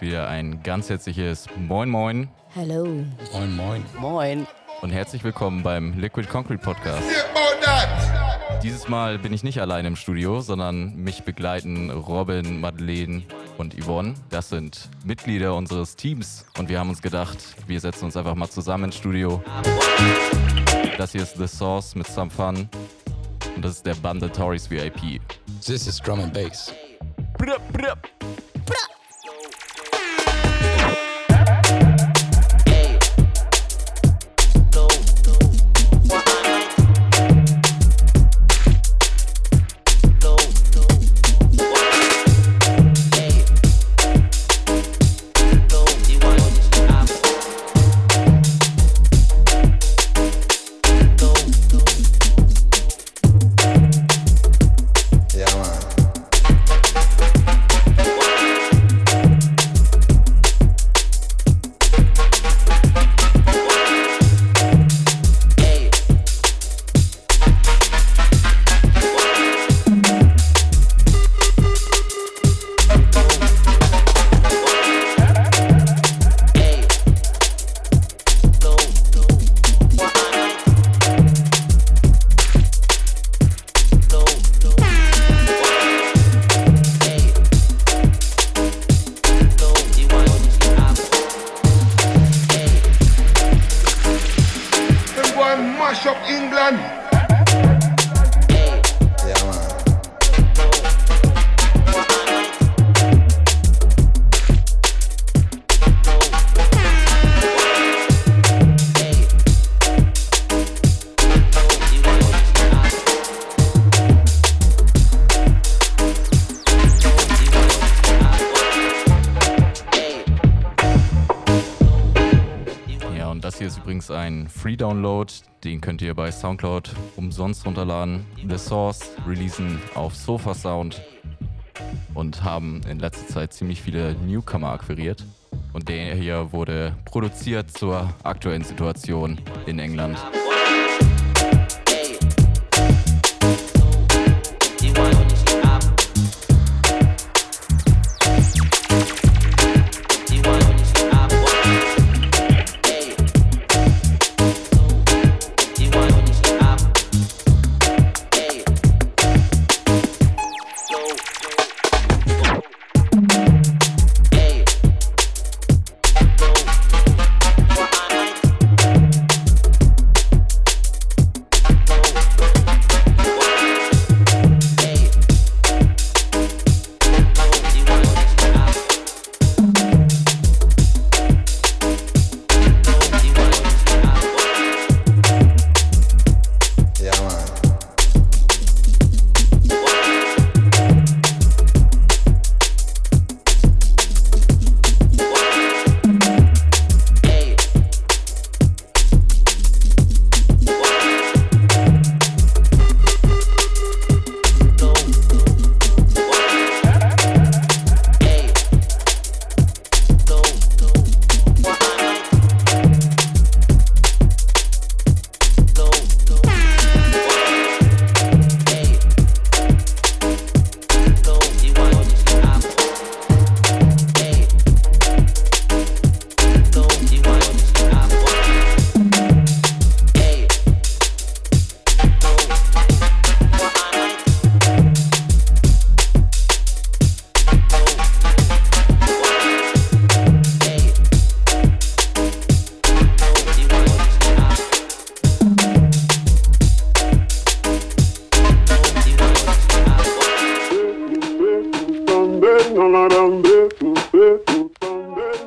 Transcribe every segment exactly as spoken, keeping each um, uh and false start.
Wieder ein ganz herzliches Moin Moin. Hallo. Moin Moin. Moin. Und herzlich willkommen beim Liquid Concrete Podcast. Dieses Mal bin ich nicht allein im Studio, sondern mich begleiten Robin, Madeleine und Yvonne. Das sind Mitglieder unseres Teams und wir haben uns gedacht, wir setzen uns einfach mal zusammen ins Studio. Das hier ist The Sauce mit Some Fun und das ist der Band The Tories V I P. This is Drum and Bass. Bruh, bruh. Free-Download, den könnt ihr bei SoundCloud umsonst runterladen. The Source releasen auf Sofa Sound und haben in letzter Zeit ziemlich viele Newcomer akquiriert. Und der hier wurde produziert zur aktuellen Situation in England.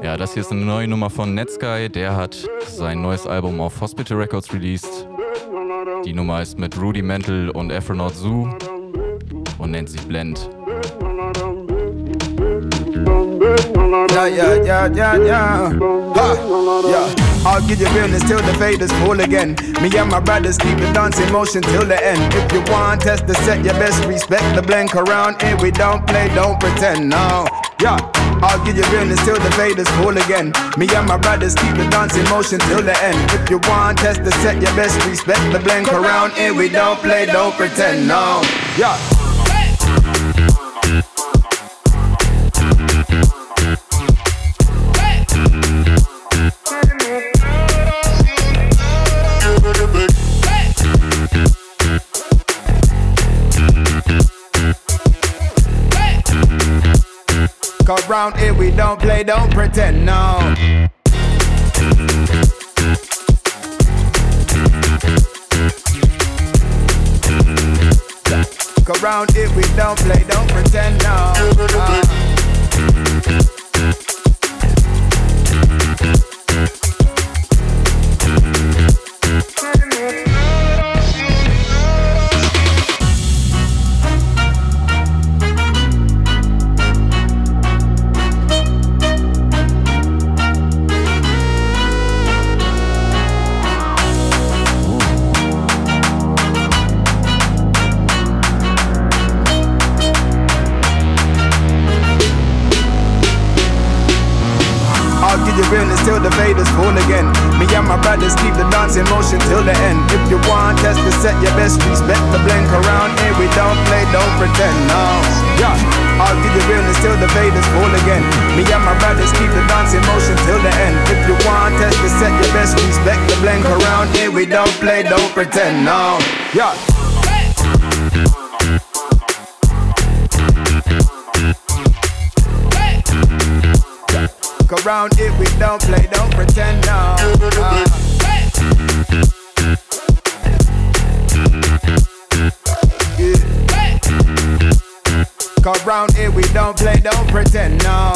Ja, das hier ist eine neue Nummer von Netsky. Der hat sein neues Album auf Hospital Records released. Die Nummer ist mit Rudy Mantle und Afronaut Zoo und nennt sich Blend. Ja, ja, ja, ja, ja. Ha, ja. I'll give you realness till the faders full again. Me and my brothers keep the dance in motion till the end. If you want test the set, you best respect the blend. Around and we don't play, don't pretend, no. Yeah, I'll give you realness till the faders full again. Me and my brothers keep the dance in motion till the end. If you want test the set, you best respect the blend. Around and we don't play, don't pretend, no. Yeah. Around here we don't play, don't pretend, no. Around here we don't play, don't pretend, no. Uh. Till the faders full again. Me and my brothers keep the dance in motion till the end. If you want test the set, you best respect the blend. Around here we don't play, don't pretend, no. Yeah, I'll give you realness till the faders full again. Me and my brothers keep the dance in motion till the end. If you want test the set, you best respect the blend. Around here we don't play, don't pretend, no. Yeah. Around it we don't play, don't pretend, no. Uh. Yeah. Around it we don't play, don't pretend, no.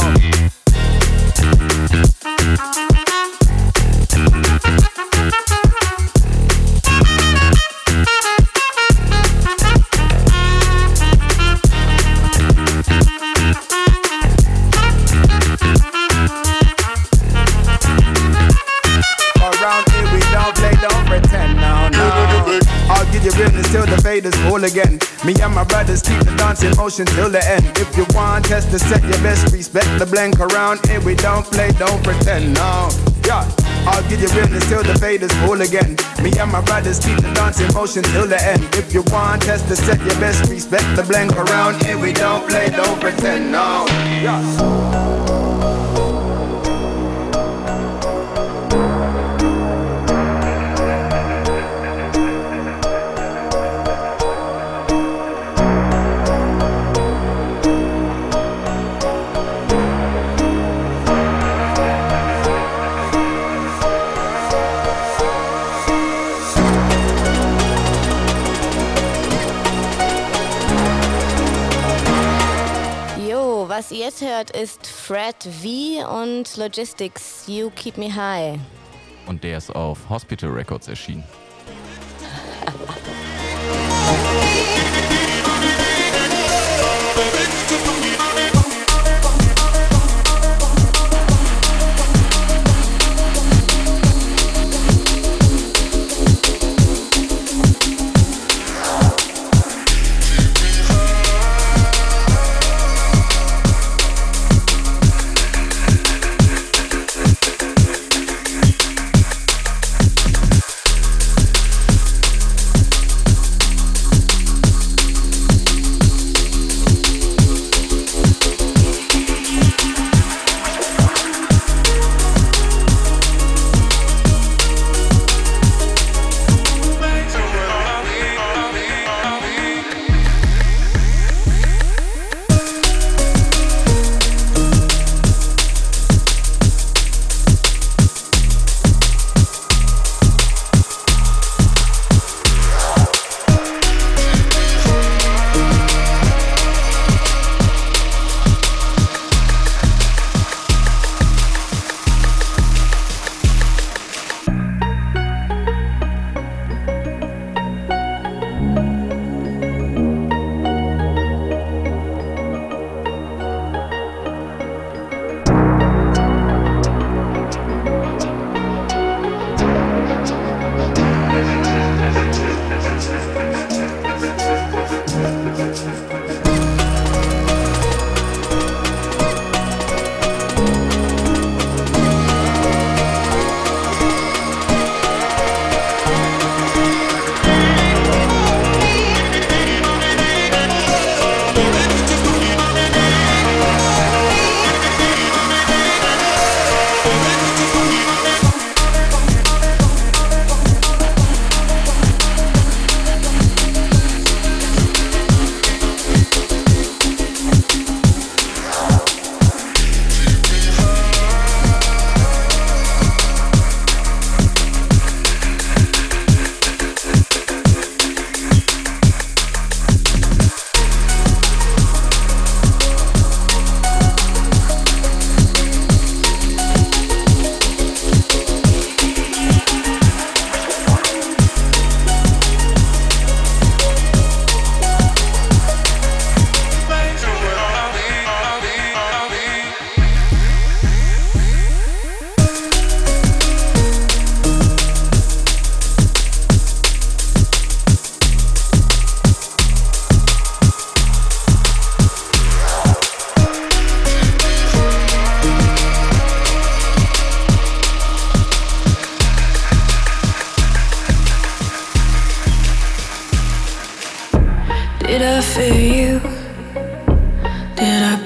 Again. Me and my brothers keep the dance in motion till the end. If you want test the set, you best respect the blend. Around here we don't play, don't pretend, no. Yeah, I'll give you realness till the faders full again. Me and my brothers keep the dance in motion till the end. If you want test the set, you best respect the blend. Around here we don't play, don't pretend, no. Yeah. Was ihr jetzt hört, ist Fred V und Logistics, You Keep Me High. Und der ist auf Hospital Records erschienen.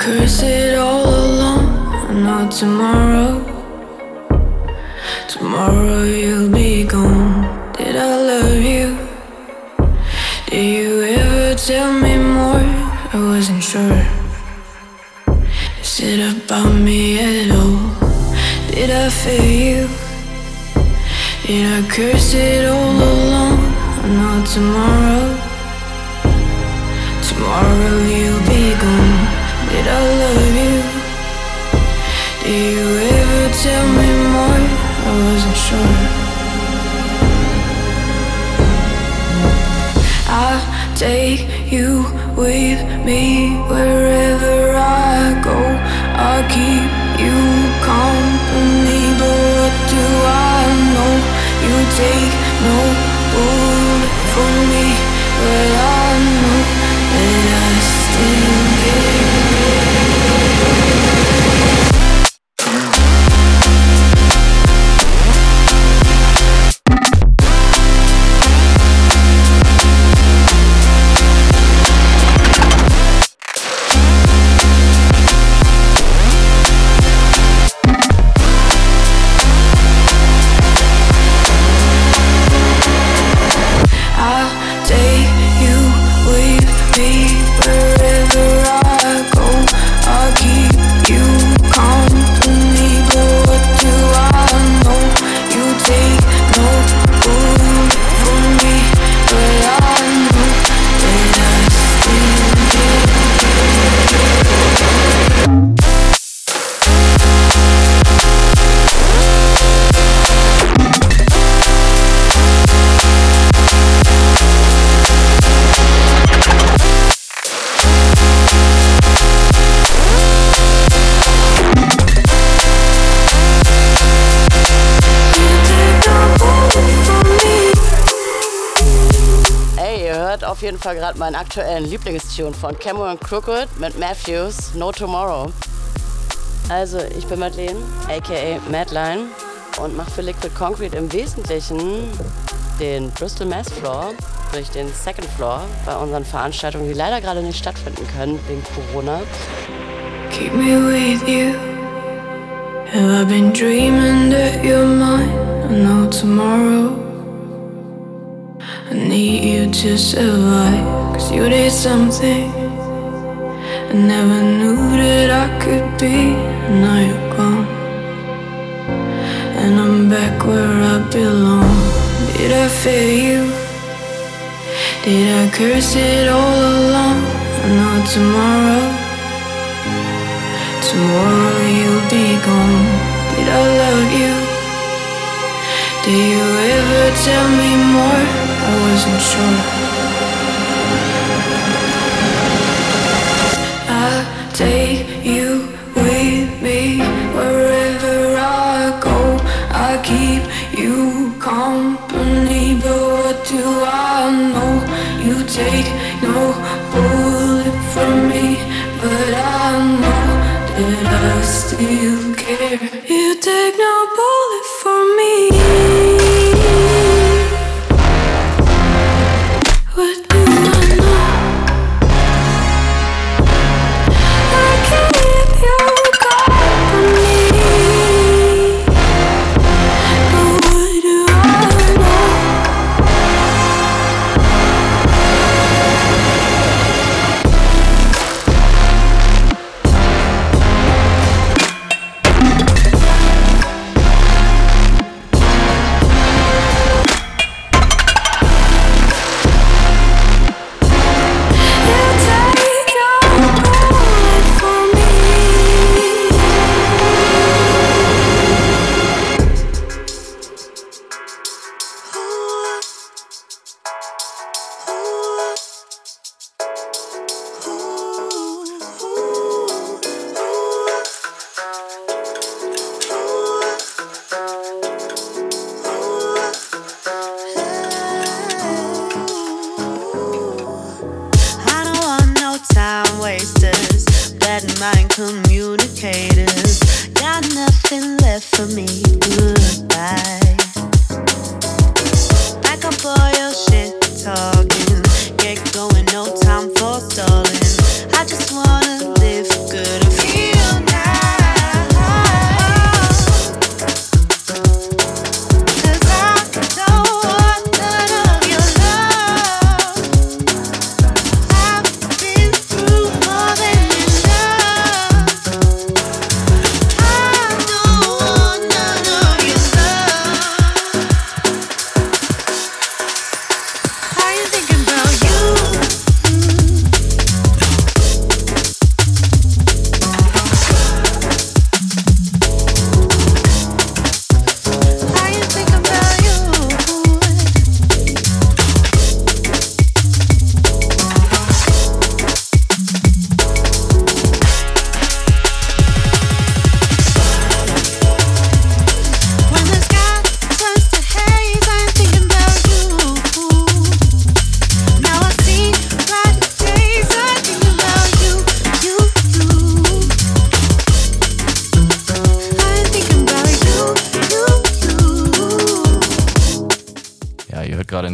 curse it all along. I know tomorrow, tomorrow you'll be gone. Did I love you? Did you ever tell me more? I wasn't sure. Is it about me at all? Did I fail you? Did I curse it all along? I know tomorrow, tomorrow you'll be gone. Did I love you? Did you ever tell me more? I wasn't sure. I'll take you with me wherever I go. I'll keep you company, but what do I know? You take no bullet from me, but I know that I still Fall gerade meinen aktuellen Lieblingstune von Cameron Crooked mit Matthews, No Tomorrow. Also, ich bin Madeleine, aka Madline, und mache für Liquid Concrete im Wesentlichen den Bristol Mass Floor, durch den Second Floor, bei unseren Veranstaltungen, die leider gerade nicht stattfinden können wegen Corona. Keep me with you. Have I been dreaming that you're mine? I know tomorrow. I need you to survive, cause you did something I never knew that I could be. And now you're gone, and I'm back where I belong. Did I fail you? Did I curse it all along? I know tomorrow, tomorrow you'll be gone. Did I love you? Did you ever tell me more? I wasn't sure. I'll take you with me wherever I go. I keep you company, but what do I know? You take no bullet from me, but I know that I still care. You take no bullet from me. Talking, get going, no time for stalling. I just wanna live good.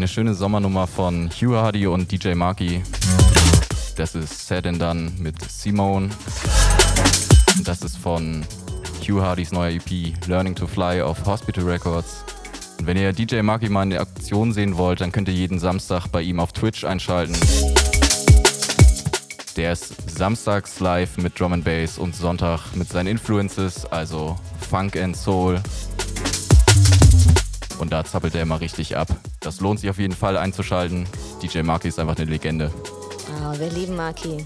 eine schöne Sommernummer von Hugh Hardy und D J Marky. Das ist Said and Done mit Simone. Und das ist von Hugh Hardys neuer E P Learning to Fly auf Hospital Records. Und wenn ihr D J Marky mal in der Aktion sehen wollt, dann könnt ihr jeden Samstag bei ihm auf Twitch einschalten. Der ist samstags live mit Drum and Bass und Sonntag mit seinen Influences, also Funk and Soul. Und da zappelt er immer richtig ab. Das lohnt sich auf jeden Fall einzuschalten. D J Marky ist einfach eine Legende. Oh, wir lieben Marky.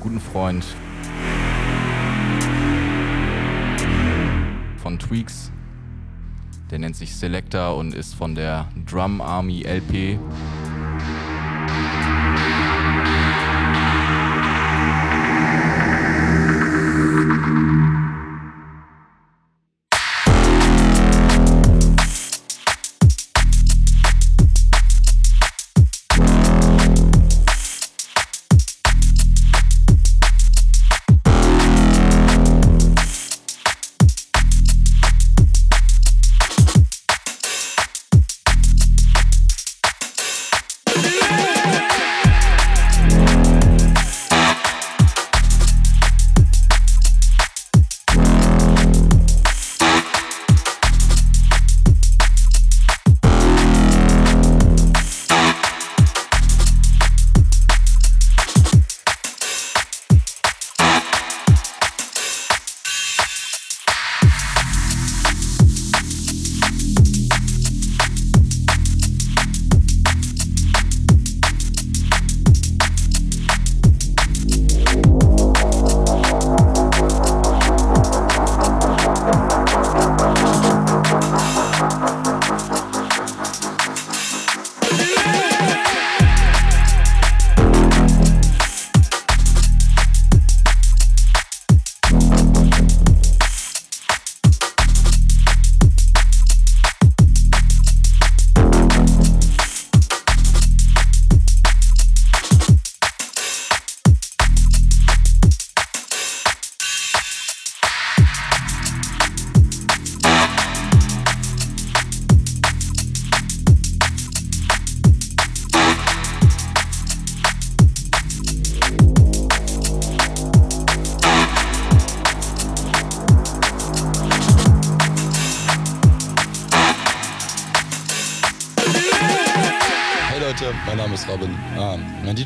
Guten Freund von Tweeks, der nennt sich Selector und ist von der Drum Army L P.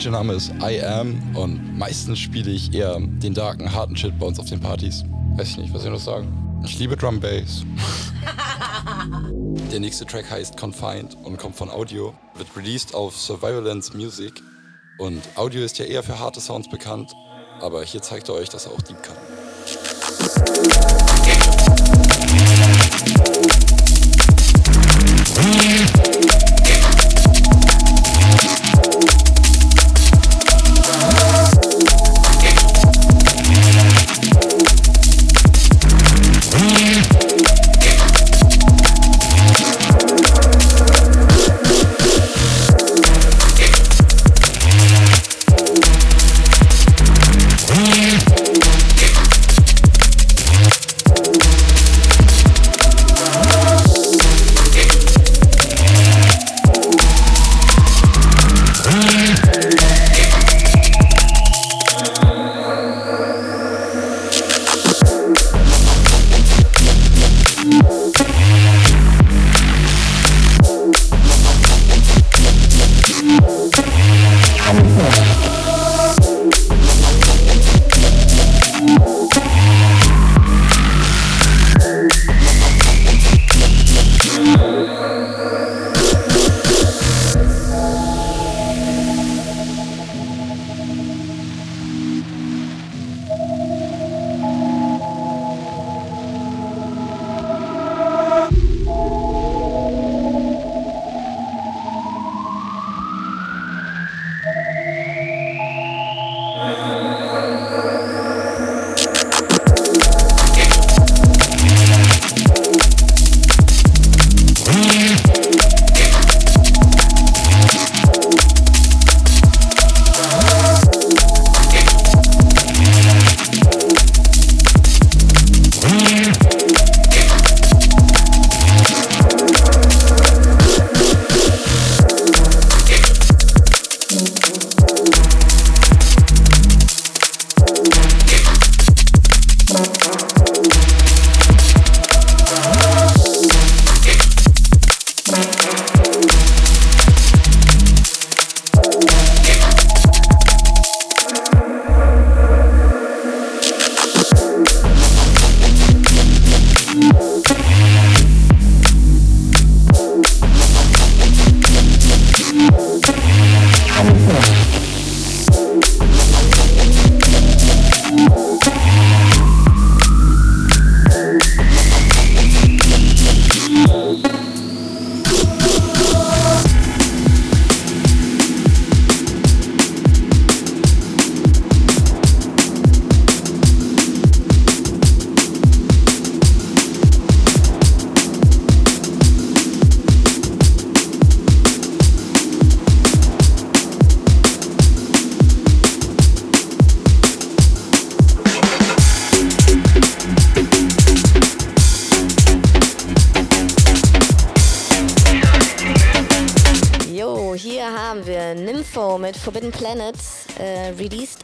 Der Name ist I Am und meistens spiele ich eher den darken, harten Shit bei uns auf den Partys. Weiß ich nicht, was soll ich noch sagen? Ich liebe Drum Bass. Der nächste Track heißt Confined und kommt von Audio, wird released auf Survivalence Music. Und Audio ist ja eher für harte Sounds bekannt, aber hier zeigt er euch, dass er auch deep kann.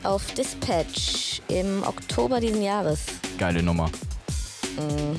Auf Dispatch im Oktober diesen Jahres. Geile Nummer. Mhm.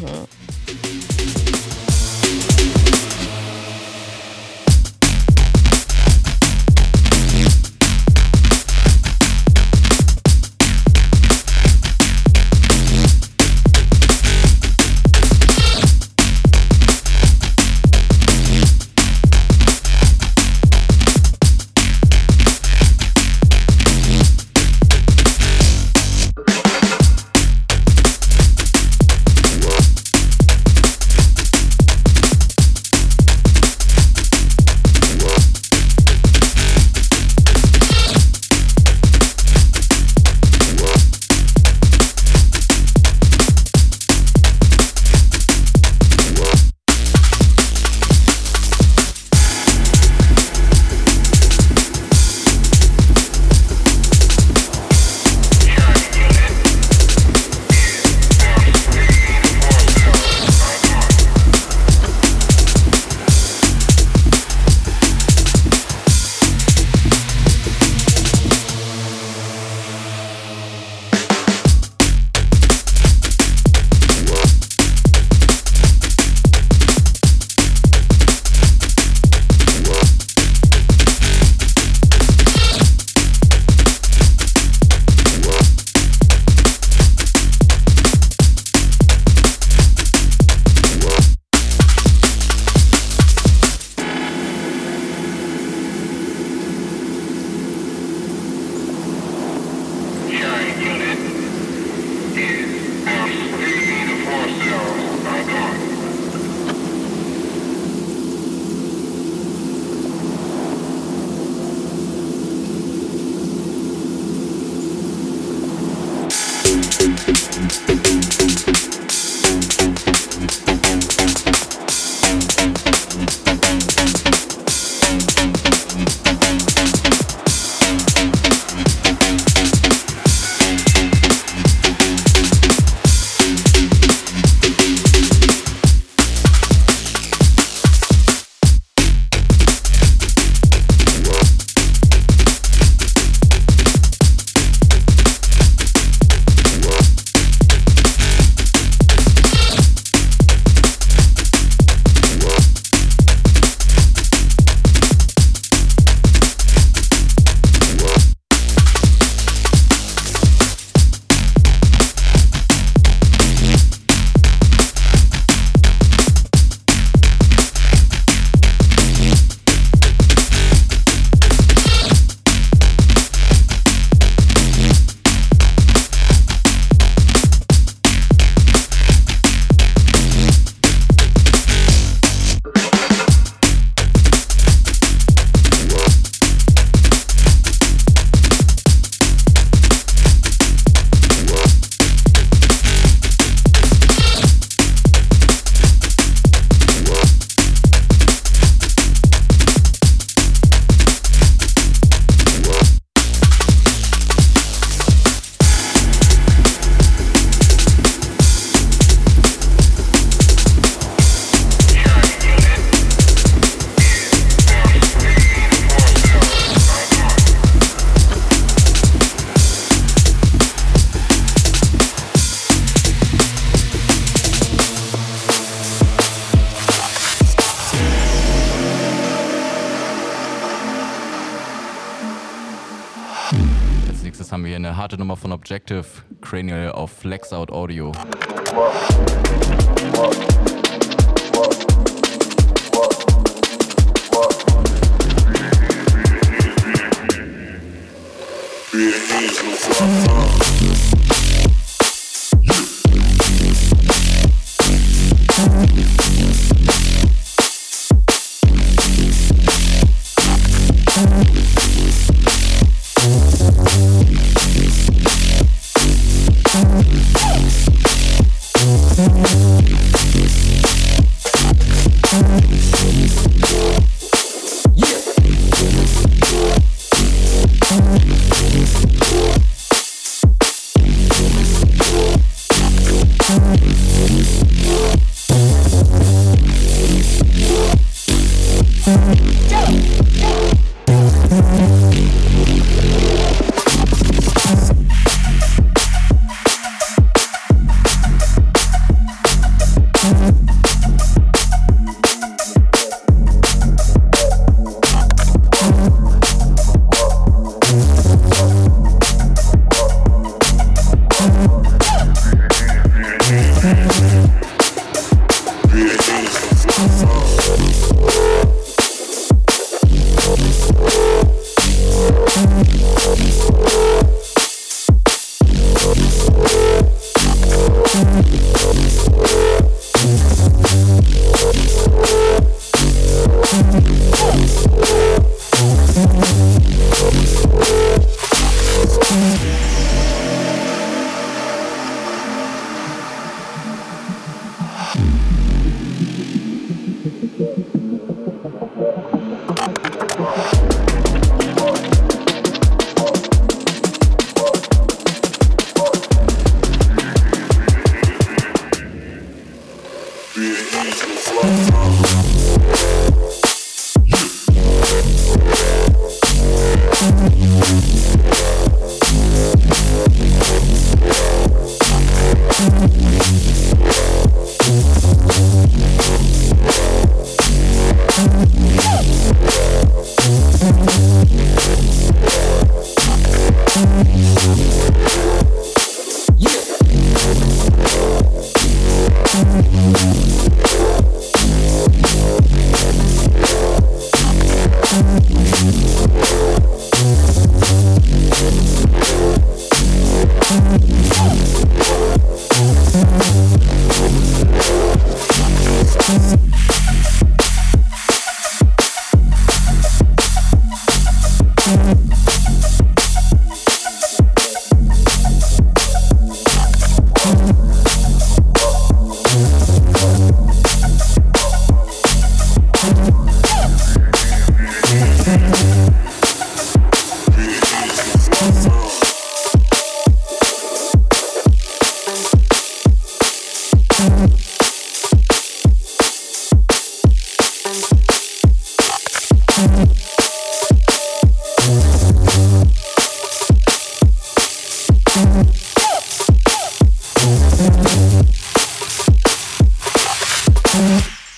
Nummer von Objective Cranial auf Flex Out Audio.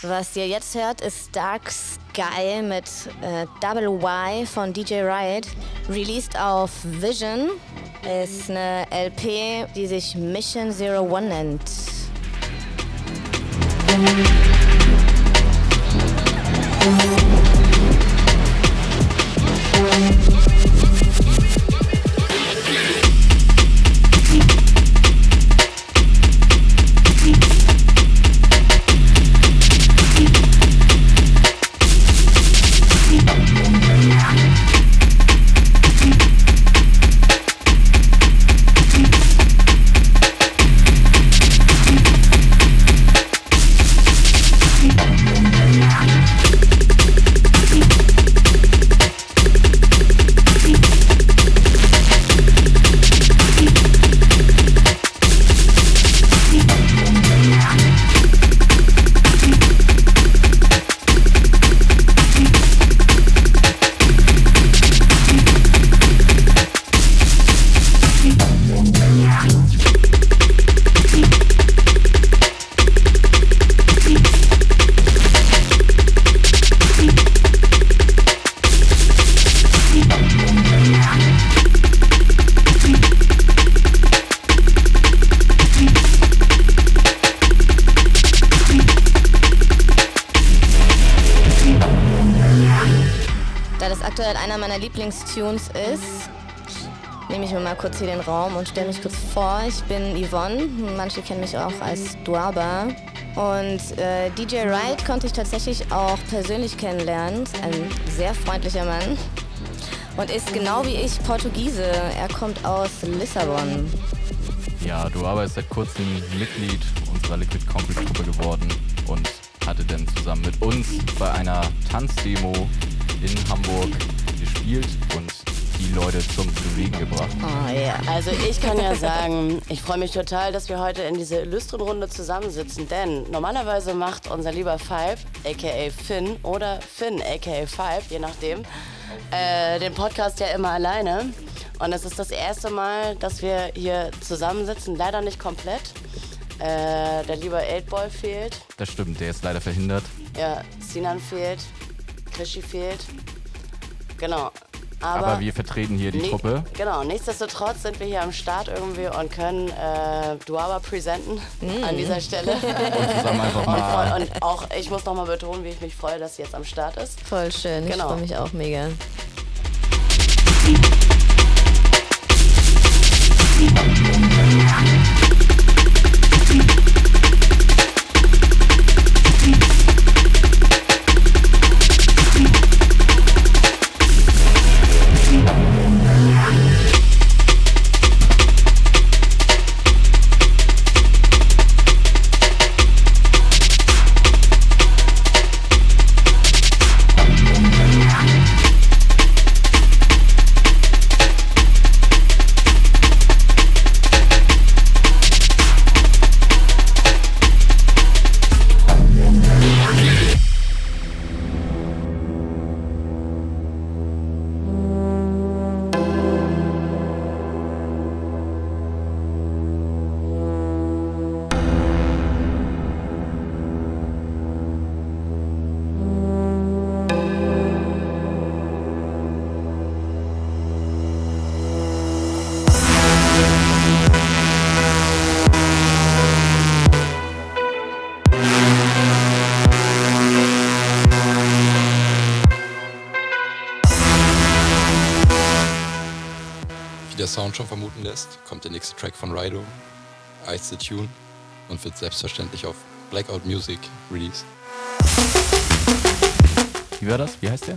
Was ihr jetzt hört, ist Dark Sky mit äh, Double Y von D J Riot. Released auf Vision, ist eine L P, die sich Mission Zero One nennt. Lieblingstunes ist, nehme ich mir mal kurz hier den Raum und stelle mich kurz vor. Ich bin Yvonne, manche kennen mich auch als Duaba. Und äh, D J Wright konnte ich tatsächlich auch persönlich kennenlernen, ein sehr freundlicher Mann. Und ist genau wie ich Portugiese, er kommt aus Lissabon. Ja, Duaba ist seit kurzem Mitglied unserer Liquid Concrete Gruppe geworden und hatte dann zusammen mit uns bei einer Tanzdemo in Hamburg gespielt und die Leute zum Bewegen gebracht. Oh yeah. Also ich kann ja sagen, ich freue mich total, dass wir heute in dieser illustren Runde zusammensitzen, denn normalerweise macht unser lieber Five, a k a. Finn, oder Finn, a k a. Five, je nachdem, äh, den Podcast ja immer alleine. Und es ist das erste Mal, dass wir hier zusammensitzen, leider nicht komplett. Äh, der liebe Eightball fehlt. Das stimmt, der ist leider verhindert. Ja, Sinan fehlt, Krischi fehlt. Genau. Aber, aber wir vertreten hier die ne- Truppe. Genau, nichtsdestotrotz sind wir hier am Start irgendwie und können äh, Duaba präsenten mm. an dieser Stelle. Und zusammen einfach mal. Und, und auch, ich muss nochmal betonen, wie ich mich freue, dass sie jetzt am Start ist. Voll schön, genau. Ich freue mich auch mega. Sound schon vermuten lässt, kommt der nächste Track von Rido, Ice the Tune, und wird selbstverständlich auf Blackout Music released. Wie war das? Wie heißt der?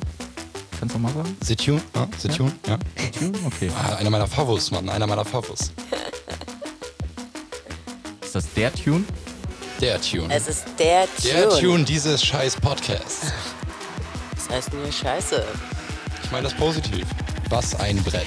Kannst du nochmal sagen? The Tune? Ah, the ja. Tune? Ja. The Tune? Okay. Ah, einer meiner Favos, Mann, einer meiner Favos. Ist das der Tune? Der Tune. Es ist der Tune. Der Tune dieses scheiß Podcasts. Das heißt nur Scheiße. Ich meine das positiv. Was ein Brett.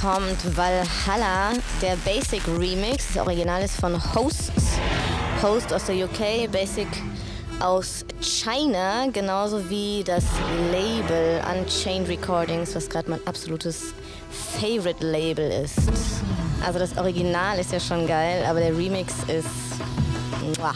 kommt Valhalla, der Basic Remix. Das Original ist von Hosts. Host aus der U K, Basic aus China, genauso wie das Label Unchained Recordings, was gerade mein absolutes Favorite-Label ist. Also das Original ist ja schon geil, aber der Remix ist... Muah.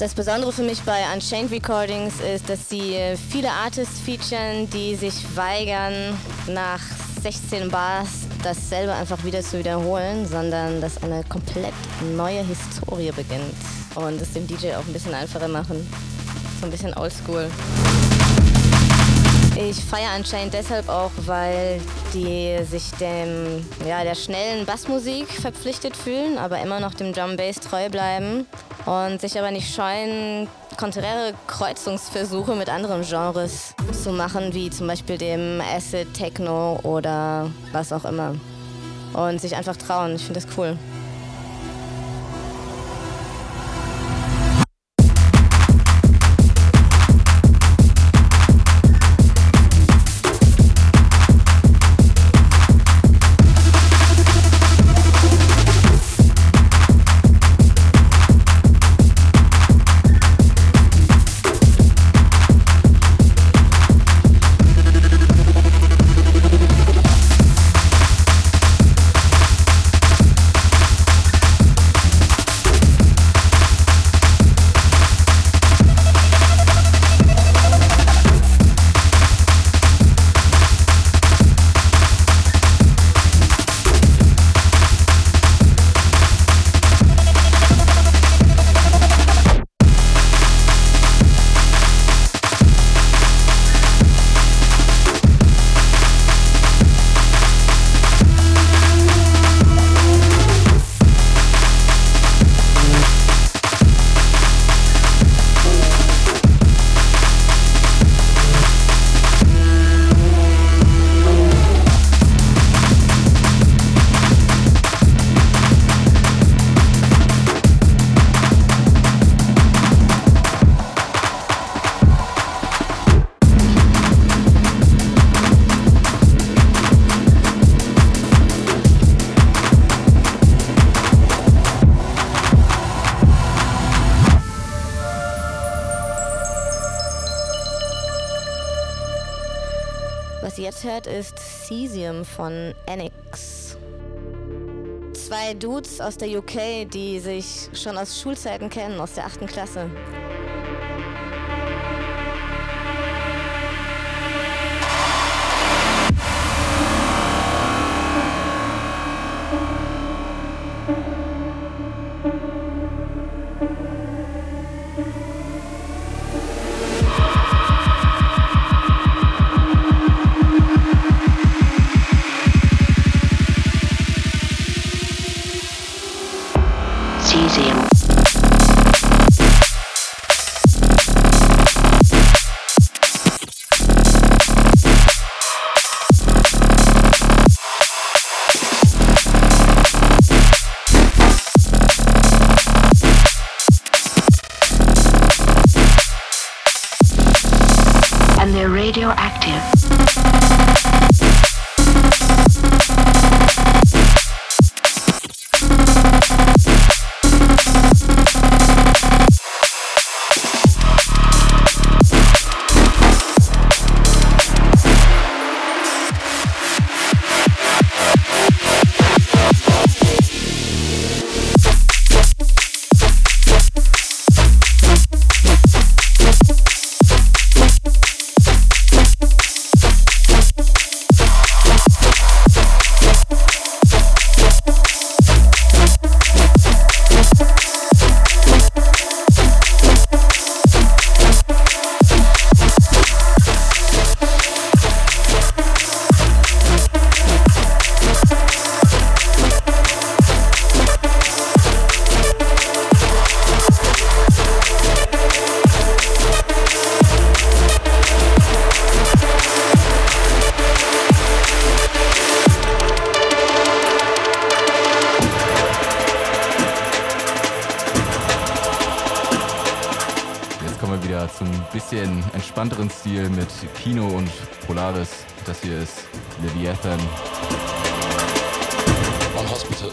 Das Besondere für mich bei Unchained Recordings ist, dass sie viele Artists featuren, die sich weigern, nach sechzehn Bars dasselbe einfach wieder zu wiederholen, sondern dass eine komplett neue Historie beginnt und es dem D J auch ein bisschen einfacher machen, so ein bisschen oldschool. Ich feiere Unchained deshalb auch, weil die sich dem, ja, der schnellen Bassmusik verpflichtet fühlen, aber immer noch dem Drum-Bass treu bleiben und sich aber nicht scheuen, konträre Kreuzungsversuche mit anderen Genres zu machen, wie zum Beispiel dem Acid, Techno oder was auch immer. Und sich einfach trauen, ich finde das cool. Ist Cesium von Enix. Zwei Dudes aus der U K, die sich schon aus Schulzeiten kennen, aus der achten Klasse. bisschen entspannteren Stil mit Kino und Polaris. Das hier ist Leviathan. On Hospital.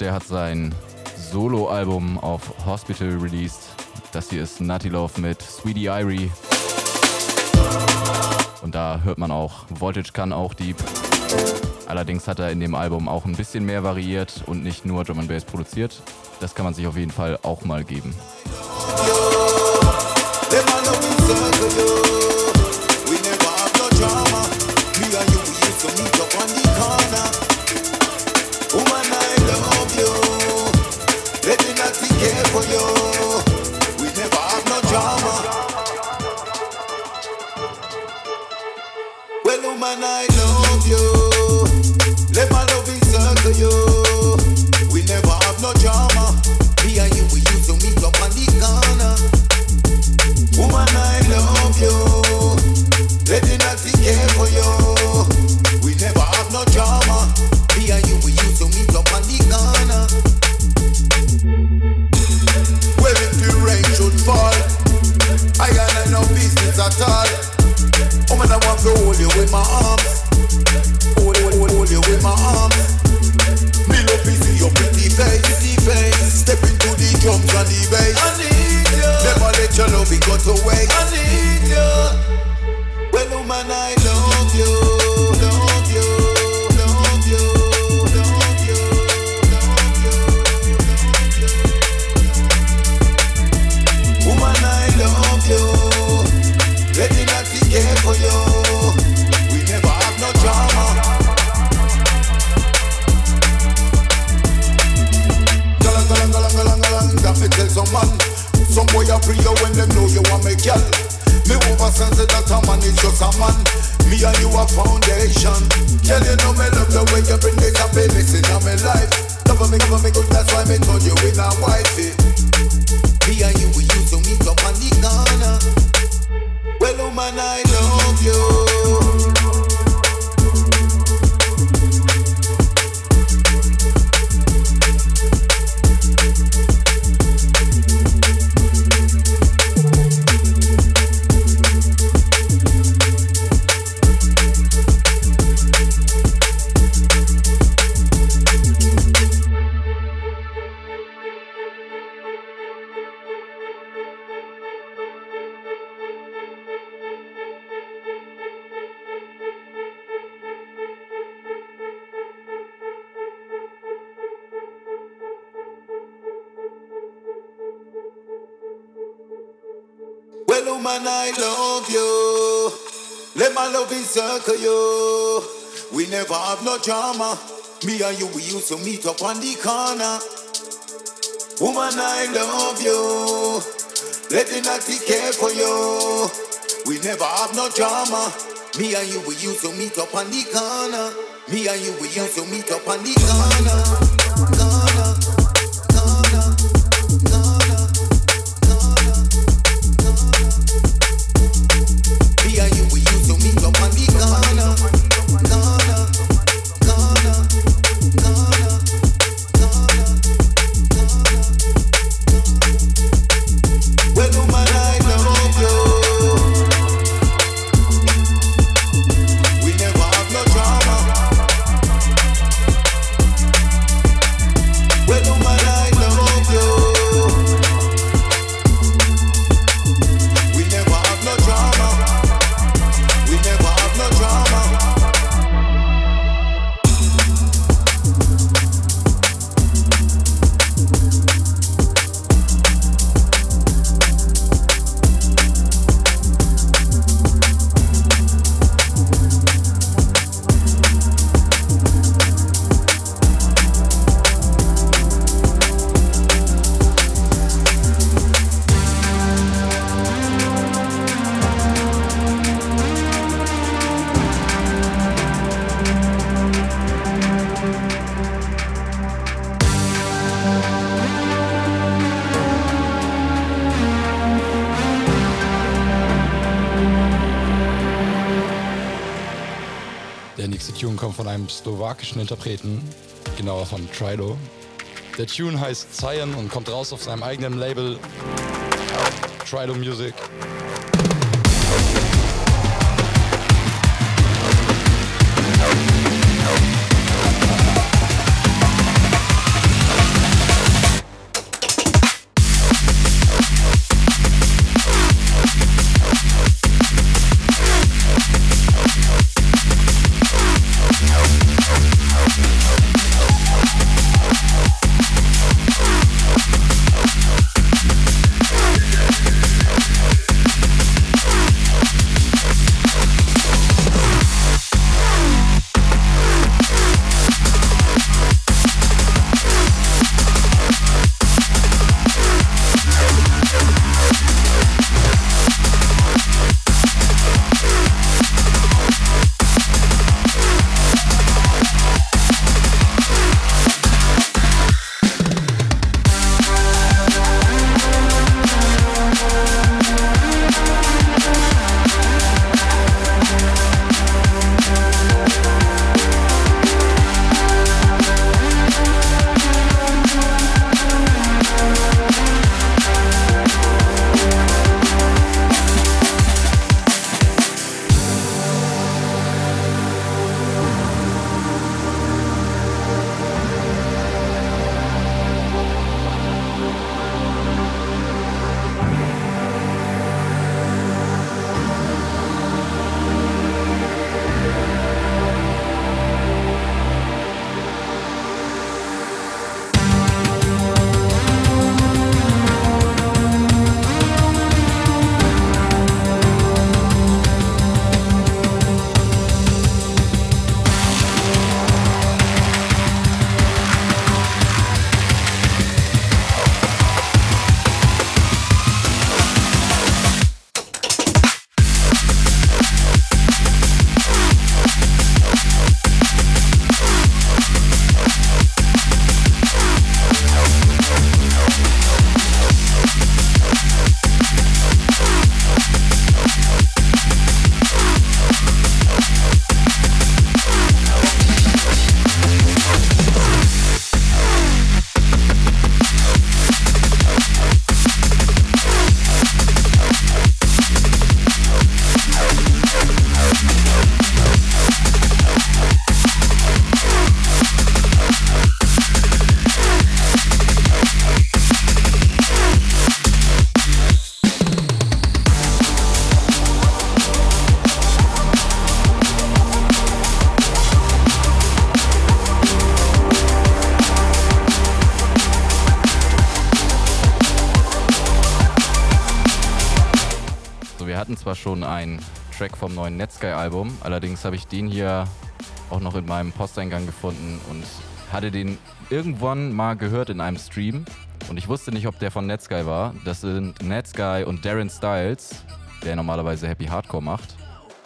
Der hat sein Solo-Album auf Hospital released. Das hier ist Nutty Love mit Sweetie Irie. Und da hört man auch, Voltage kann auch Deep. Allerdings hat er in dem Album auch ein bisschen mehr variiert und nicht nur Drum and Bass produziert. Das kann man sich auf jeden Fall auch mal geben. Man, I love you. not a man, it's just a man. Me and you are foundation. Can you know me love the way you bring the happiness in my life? Love me, love me good, that's why me turn you in a wifey. Me and you, we used to meet up on the corner. Well, oh man, I love you. Man, I love you. Let my love encircle you. We never have no drama. Me and you, we used to meet up on the corner. Woman, I love you. Let the night be care for you. We never have no drama. Me and you, we used to meet up on the corner. Me and you, we used to meet up on the corner. Corner. Von einem slowakischen Interpreten, genauer von Trilo. Der Tune heißt Cyan und kommt raus auf seinem eigenen Label Trilo Music. hatten zwar schon einen Track vom neuen Netsky-Album, allerdings habe ich den hier auch noch in meinem Posteingang gefunden und hatte den irgendwann mal gehört in einem Stream und ich wusste nicht, ob der von Netsky war. Das sind Netsky und Darren Styles, der normalerweise Happy Hardcore macht,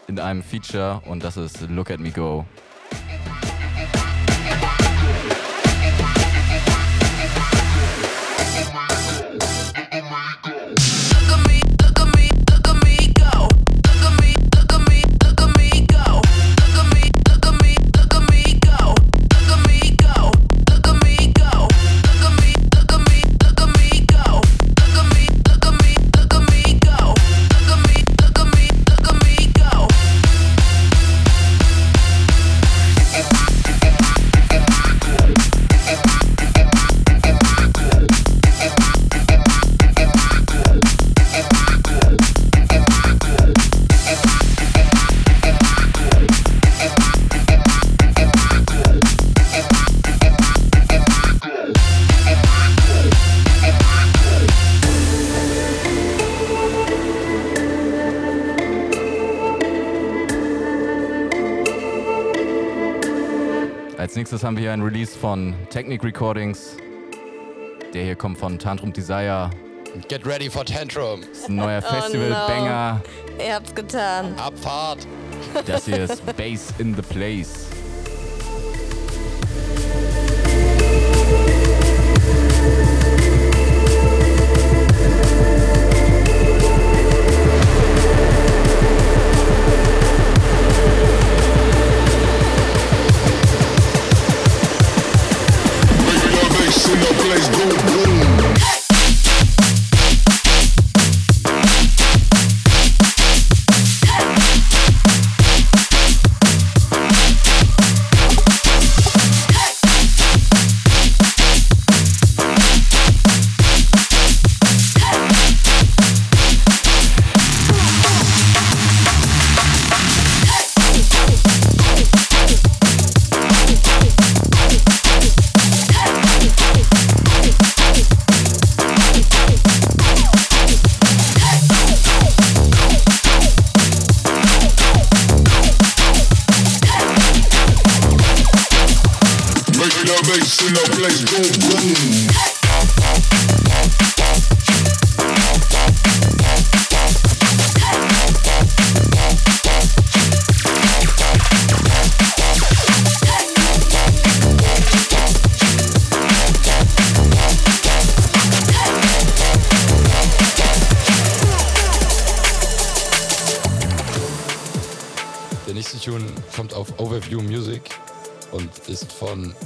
in einem Feature und das ist Look at Me Go. Als nächstes haben wir hier einen Release von Technic Recordings. Der hier kommt von Tantrum Desire. Get ready for Tantrum. Das ist ein neuer Festival-Banger. Oh no. Ihr habt's getan. Abfahrt. Das hier ist Bass in the Place.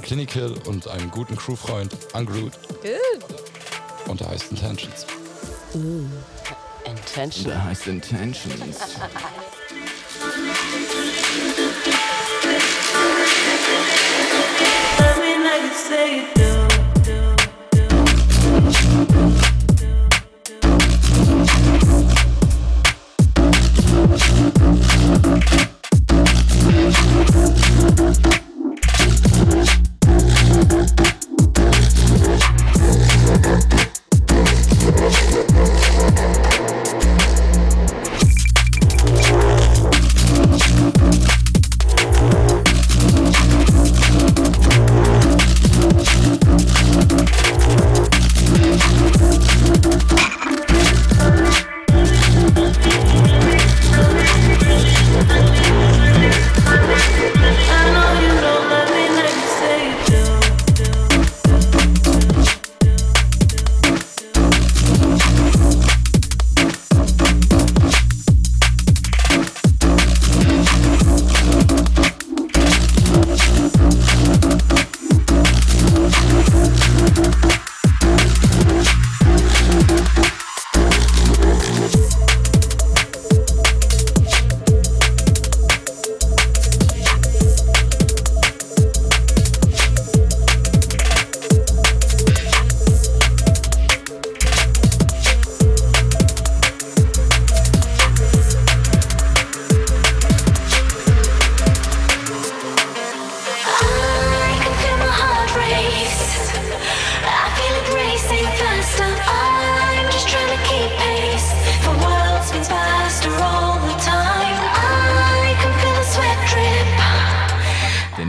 Clinical und einem guten Crewfreund Ungroot. Good. Und er heißt Intentions. Mm. Intentions. Der heißt Intentions.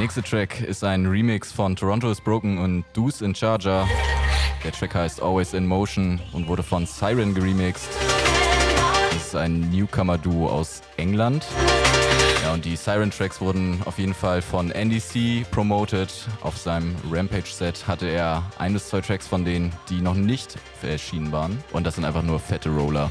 nächste Track ist ein Remix von Toronto is Broken und Deuce in Charger. Der Track heißt Always in Motion und wurde von Siren geremixt. Das ist ein Newcomer-Duo aus England. Ja, und die Siren-Tracks wurden auf jeden Fall von Andy C. promoted. Auf seinem Rampage-Set hatte er ein bis zwei Tracks von denen, die noch nicht erschienen waren. Und das sind einfach nur fette Roller.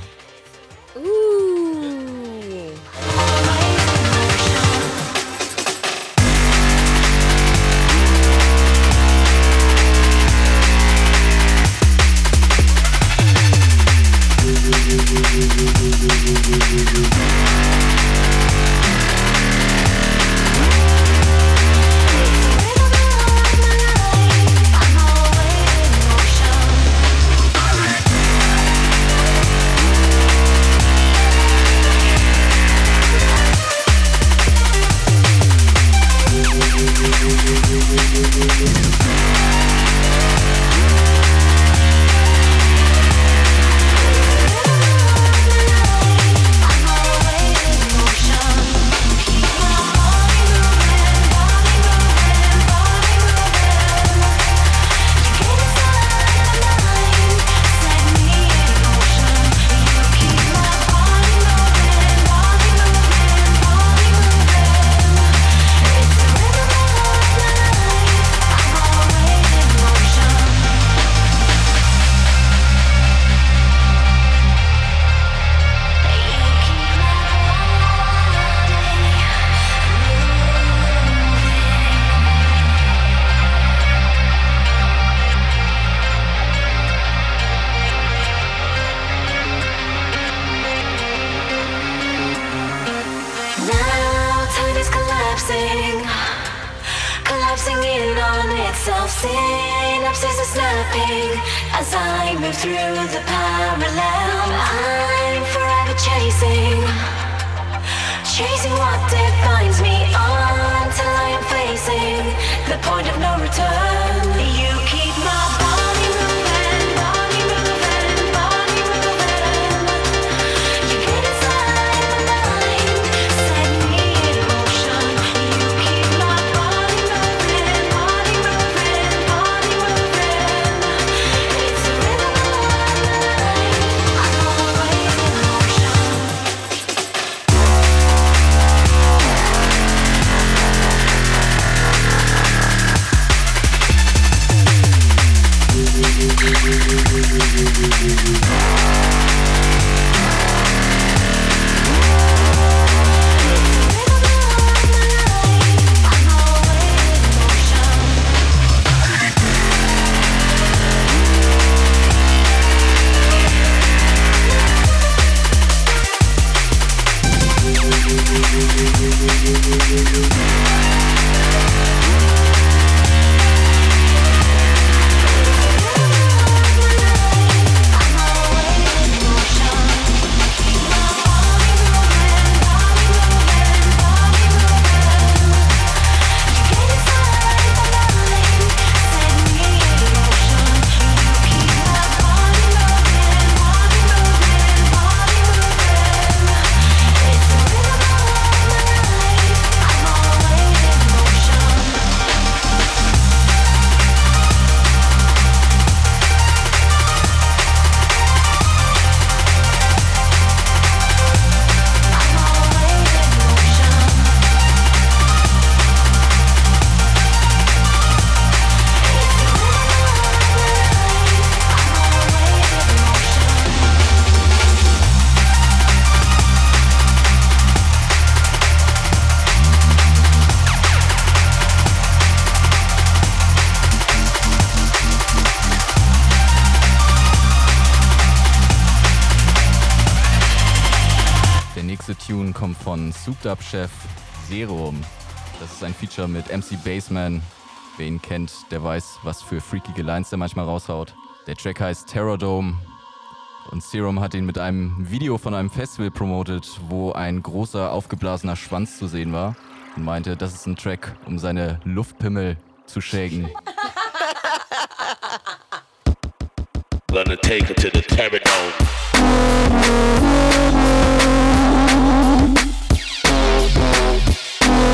Chef Serum. Das ist ein Feature mit M C Bassman. Wer ihn kennt, der weiß, was für freakige Lines der manchmal raushaut. Der Track heißt Terror Dome und Serum hat ihn mit einem Video von einem Festival promotet, wo ein großer aufgeblasener Schwanz zu sehen war und meinte, das ist ein Track, um seine Luftpimmel zu shaken. Gonna take it to the Terror Dome. We'll be right back.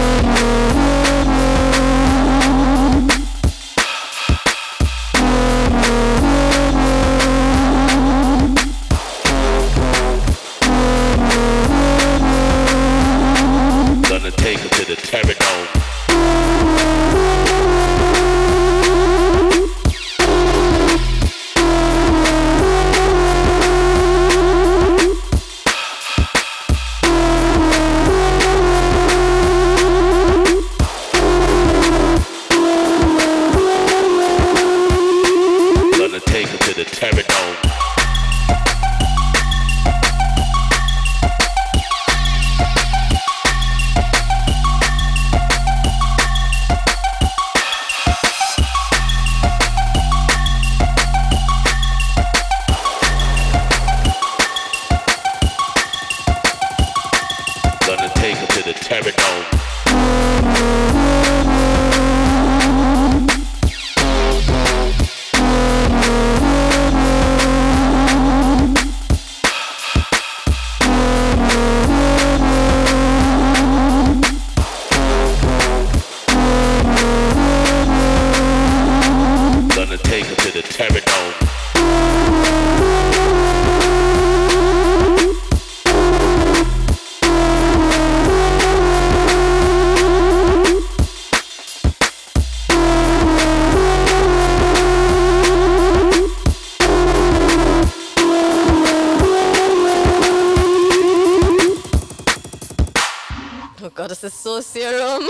das ist so Serum.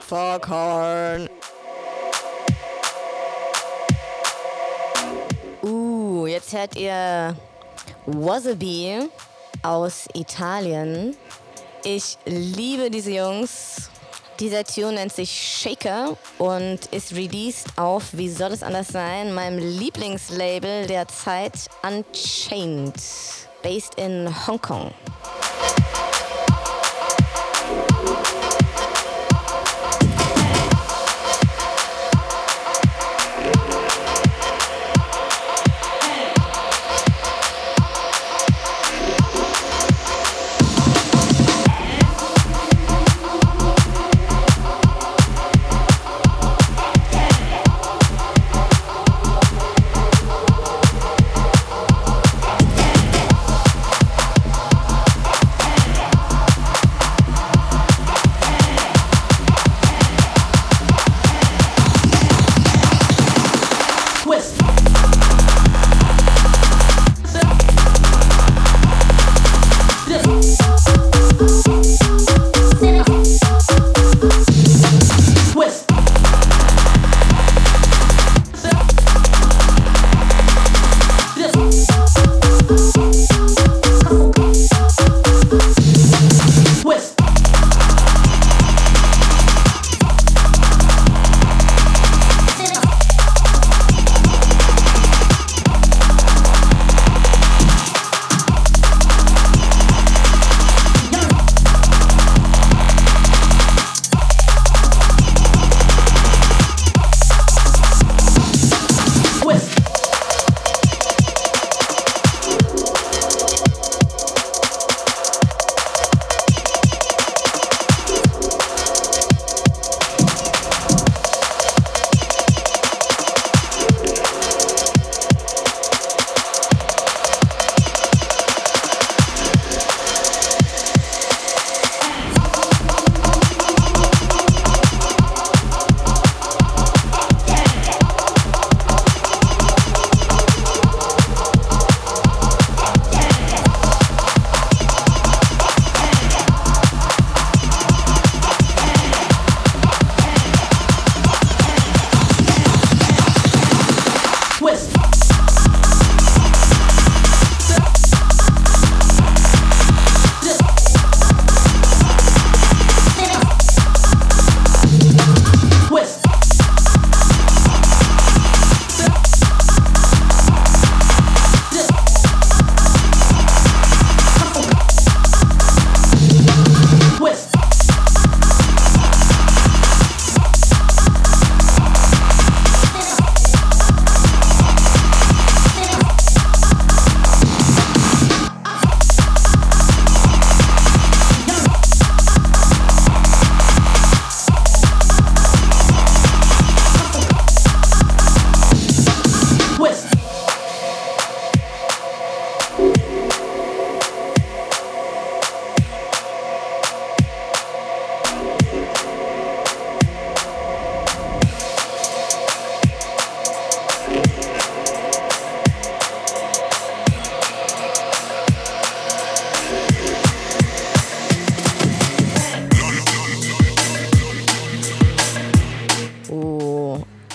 Foghorn. Uh, jetzt hört ihr Wasabi aus Italien. Ich liebe diese Jungs. Dieser Tune nennt sich Shaker und ist released auf, wie soll es anders sein, meinem Lieblingslabel der Zeit, Unchained, based in Hongkong.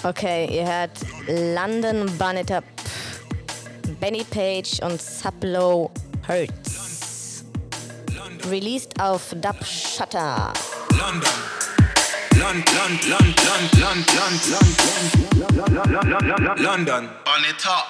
Okay, ihr hört London Burn It Up, Benny Page und Sublow Hertz. Released auf Dub Shutter. London, London, London, London, London, London, London, London, Burn It Up.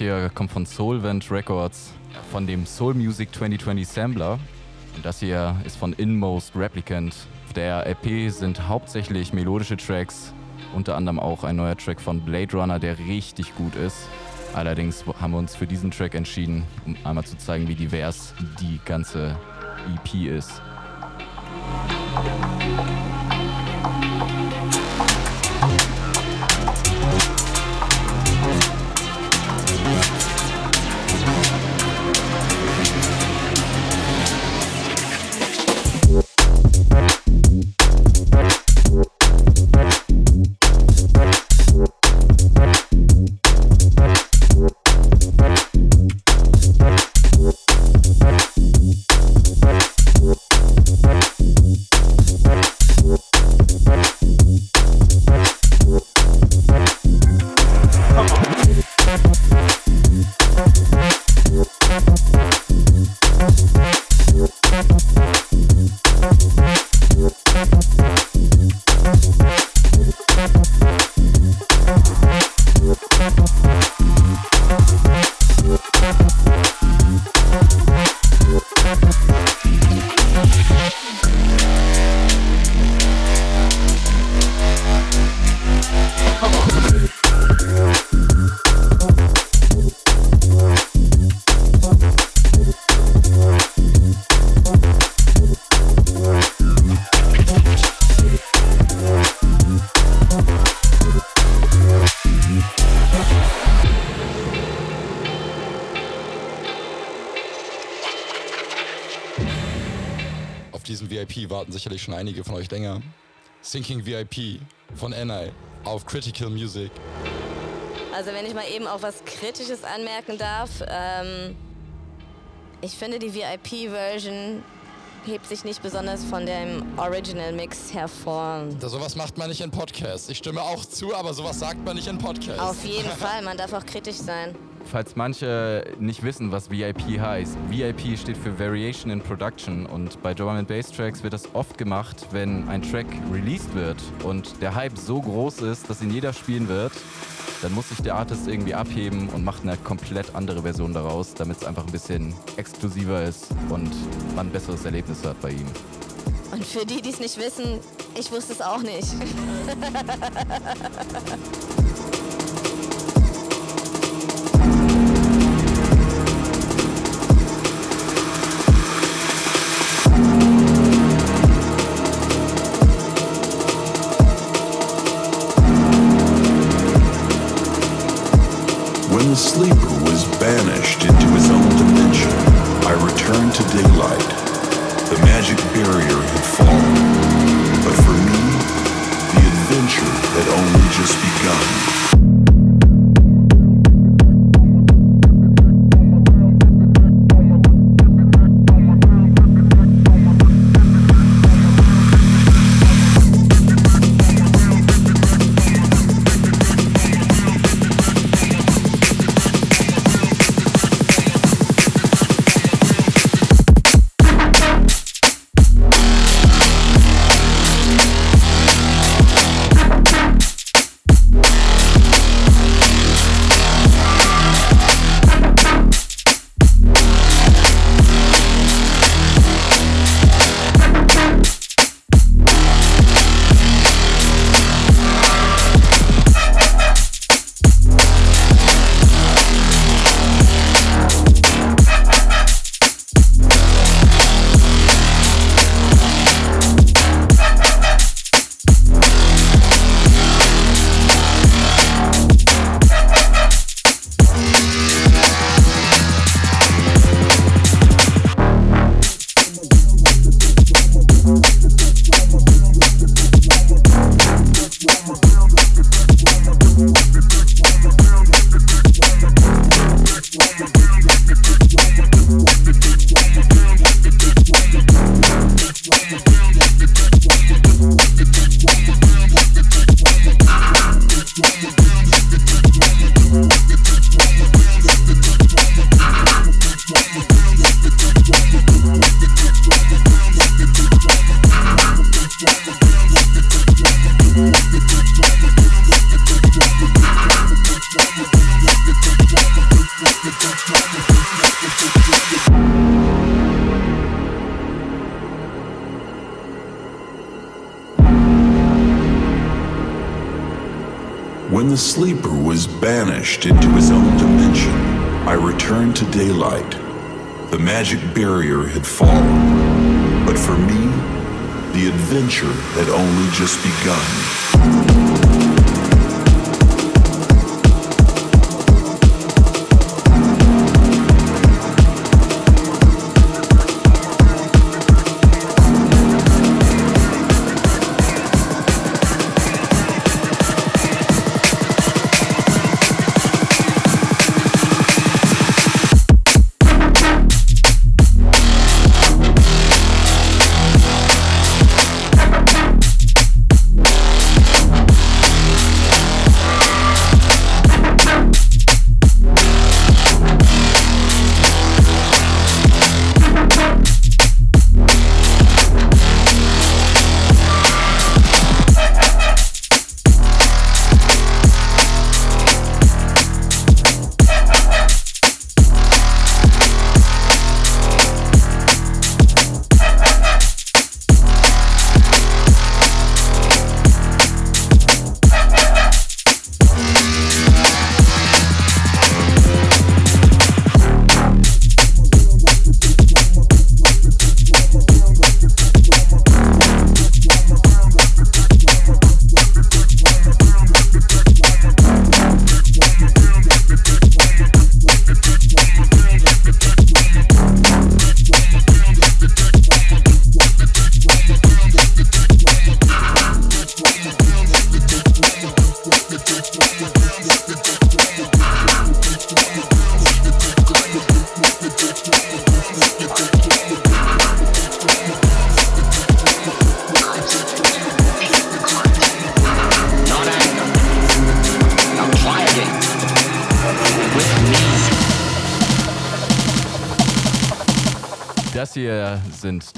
Das hier kommt von Soulvent Records, von dem Soul Music zwanzig zwanzig Sampler. Und das hier ist von Inmost Replicant. Auf der E P sind hauptsächlich melodische Tracks, unter anderem auch ein neuer Track von Blade Runner, der richtig gut ist. Allerdings haben wir uns für diesen Track entschieden, um einmal zu zeigen, wie divers die ganze E P ist. Warten sicherlich schon einige von euch länger. Sinking V I P von N I auf Critical Music. Also wenn ich mal eben auch was Kritisches anmerken darf, ähm, ich finde die V I P-Version hebt sich nicht besonders von dem Original-Mix hervor. Da, sowas macht man nicht in Podcasts. Ich stimme auch zu, aber sowas sagt man nicht in Podcasts. Auf jeden Fall, man darf auch kritisch sein. Falls manche nicht wissen, was V I P heißt. V I P steht für Variation in Production und bei Drum and Bass Tracks wird das oft gemacht, wenn ein Track released wird und der Hype so groß ist, dass ihn jeder spielen wird, dann muss sich der Artist irgendwie abheben und macht eine komplett andere Version daraus, damit es einfach ein bisschen exklusiver ist und man ein besseres Erlebnis hat bei ihm. Und für die, die es nicht wissen, ich wusste es auch nicht. When the sleeper was banished into his own dimension, I returned to daylight. The magic barrier had fallen, but for me, the adventure had only just begun. When the sleeper was banished into his own dimension, I returned to daylight. The magic barrier had fallen, but for me, the adventure had only just begun.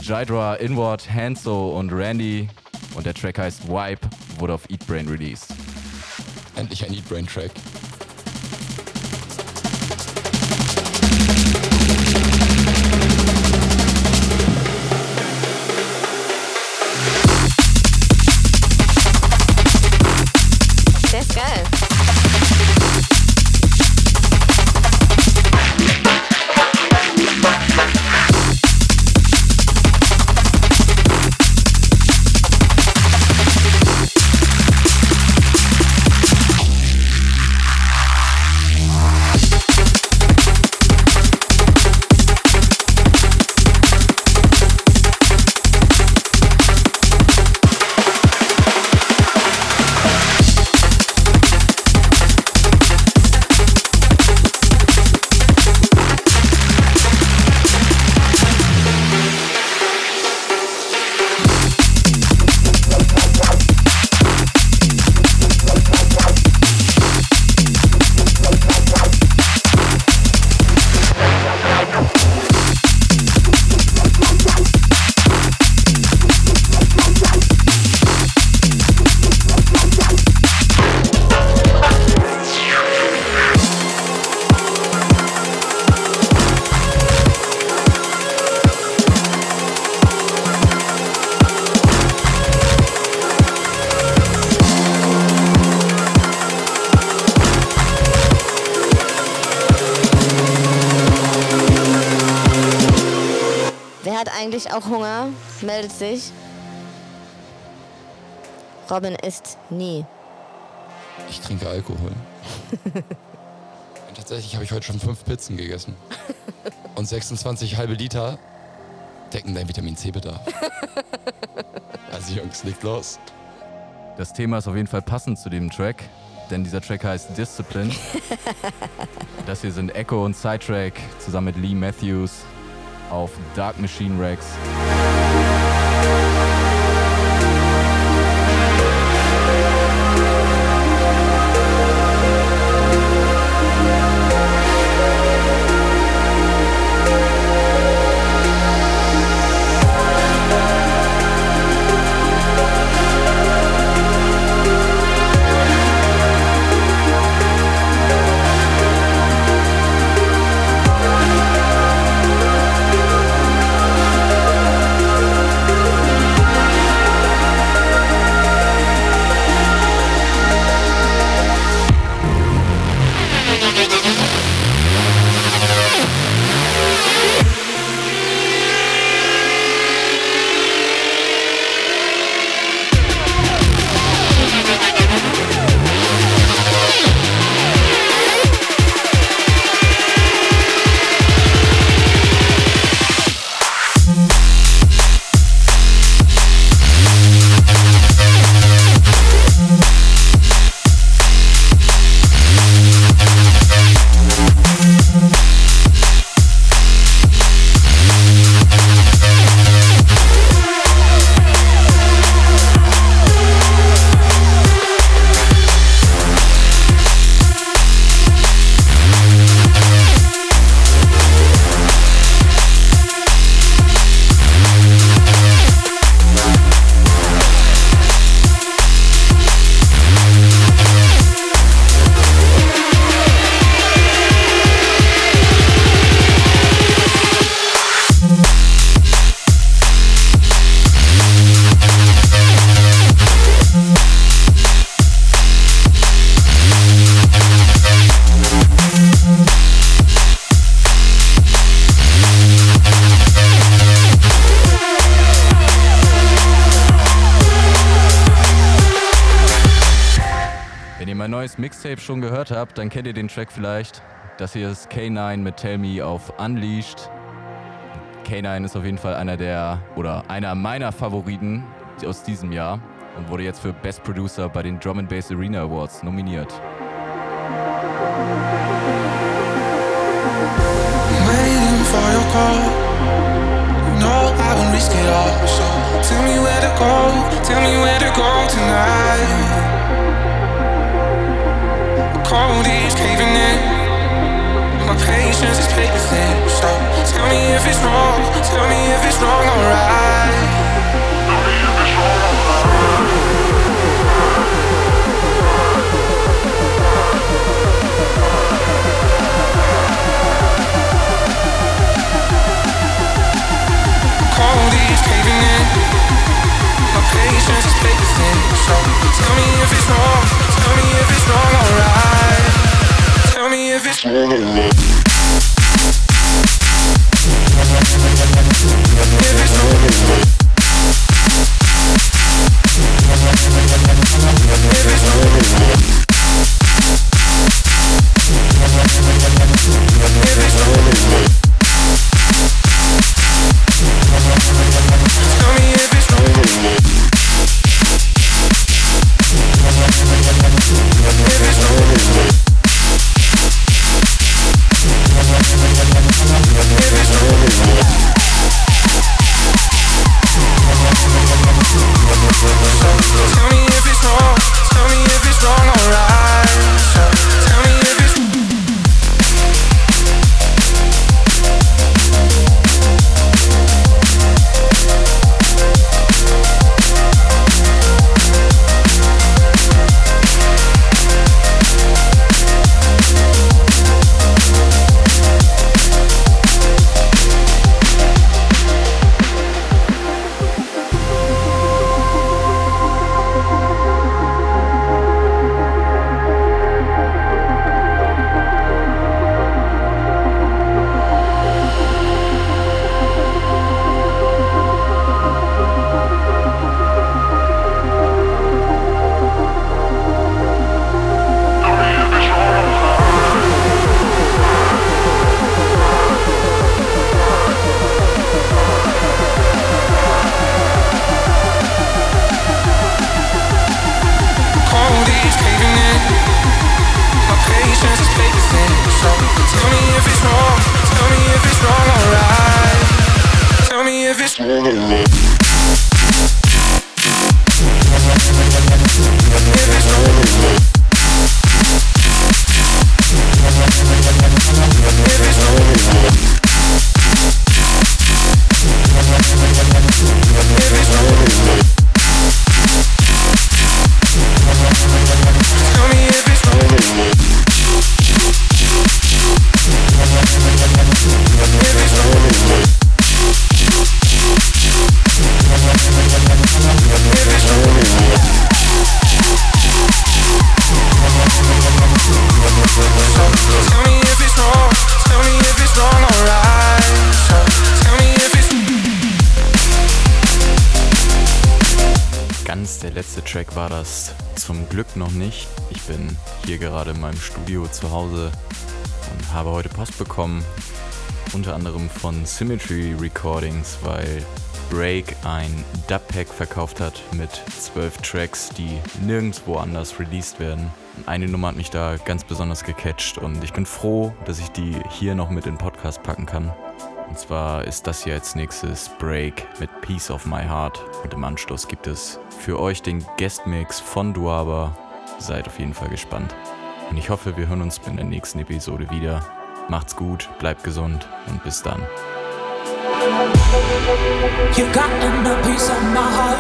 Jydra, Inward, Hanso und Randy und der Track heißt Wipe, wurde auf Eatbrain released. Endlich ein Eatbrain-Track. Auch Hunger, meldet sich. Robin isst nie. Ich trinke Alkohol. Und tatsächlich habe ich heute schon fünf Pizzen gegessen. Und sechsundzwanzig halbe Liter decken deinen Vitamin-C-Bedarf. Also Jungs, legt los. Das Thema ist auf jeden Fall passend zu dem Track, denn dieser Track heißt Discipline. Das hier sind Echo und Sidetrack zusammen mit Lee Matthews auf Dark Machine Rex. mein neues Mixtape schon gehört habt, dann kennt ihr den Track vielleicht. Das hier ist K neun mit Tell Me auf Unleashed. K neun ist auf jeden Fall einer der, oder einer meiner Favoriten aus diesem Jahr und wurde jetzt für Best Producer bei den Drum and Bass Arena Awards nominiert. Waiting for your call. You know I won't risk it all. So tell me where to go. Tell me where to go tonight. The cold is caving in. My patience is paper thin. So tell me if it's wrong. Tell me if it's wrong, alright. Tell me if it's wrong, patience is paper thin, so tell me if it's wrong, tell me if it's wrong, alright. Tell me if it's wrong, alright. If it's wrong, if it's wrong, if it's wrong, if it's wrong. Noch nicht. Ich bin hier gerade in meinem Studio zu Hause und habe heute Post bekommen, unter anderem von Symmetry Recordings, weil Break ein Dub-Pack verkauft hat mit zwölf Tracks, die nirgendwo anders released werden. Eine Nummer hat mich da ganz besonders gecatcht und ich bin froh, dass ich die hier noch mit in den Podcast packen kann. Und zwar ist das hier als nächstes Break mit Piece of My Heart. Und im Anschluss gibt es für euch den Guest-Mix von Duaba. Seid auf jeden Fall gespannt. Und ich hoffe, wir hören uns in der nächsten Episode wieder. Macht's gut, bleibt gesund und bis dann. You got a piece of my heart.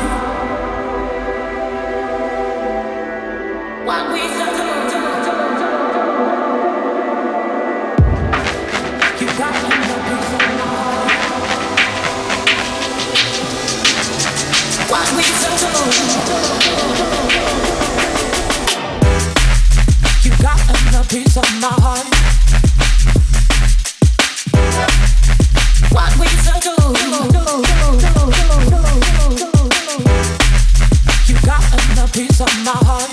What we do, do, do, do. You got we so you got another piece of my heart. What we so do, you got another piece of my heart.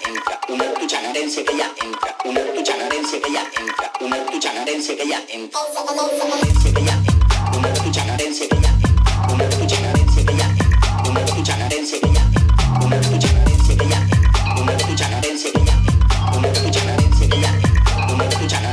entra, uno escucha norense que ya entra, uno escucha norense que ya entra, uno escucha norense que ya entra, uno escucha norense que ya entra, uno escucha norense que ya entra, uno escucha norense que ya entra, uno escucha norense que ya entra, uno escucha norense que ya entra, uno escucha norense que ya entra, uno escucha norense que ya entra, uno escucha norense que ya entra, uno escucha norense que ya entra.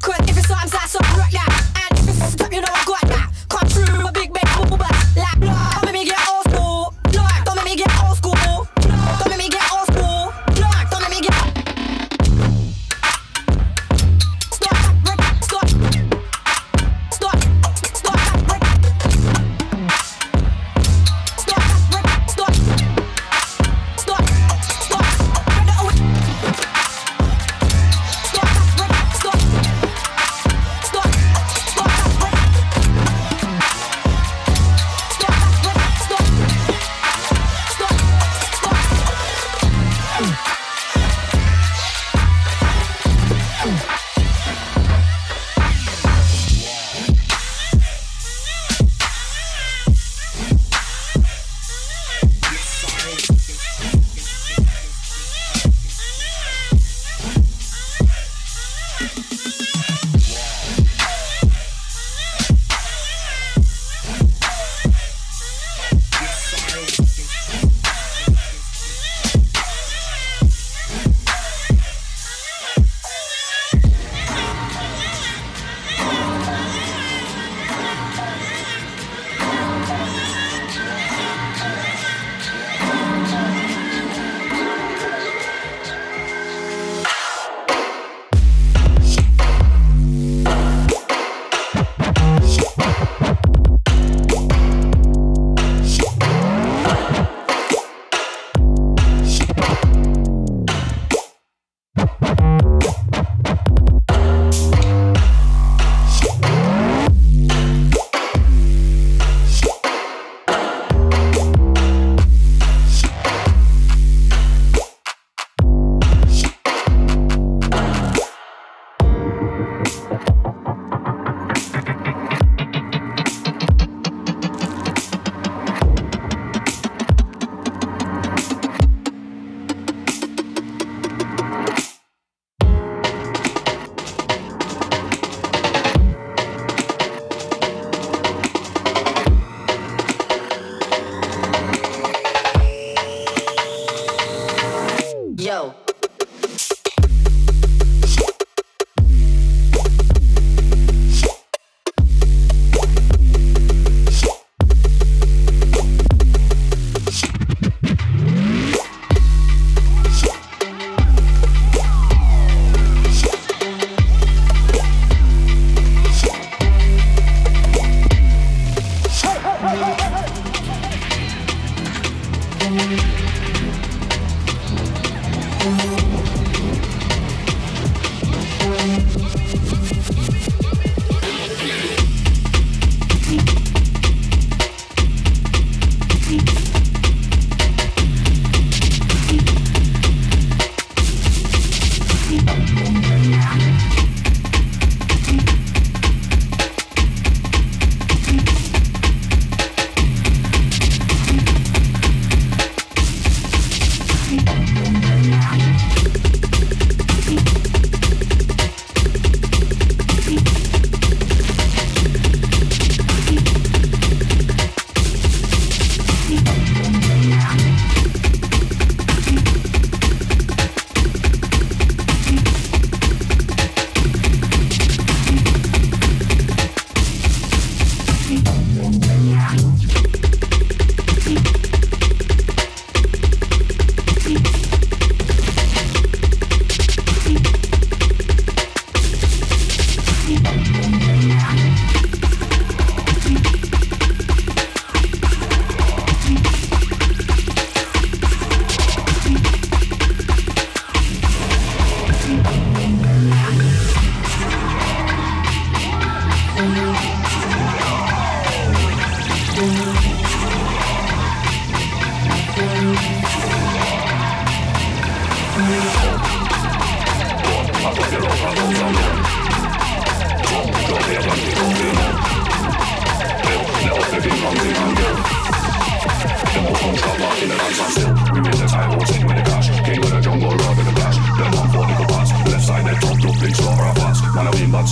Quick.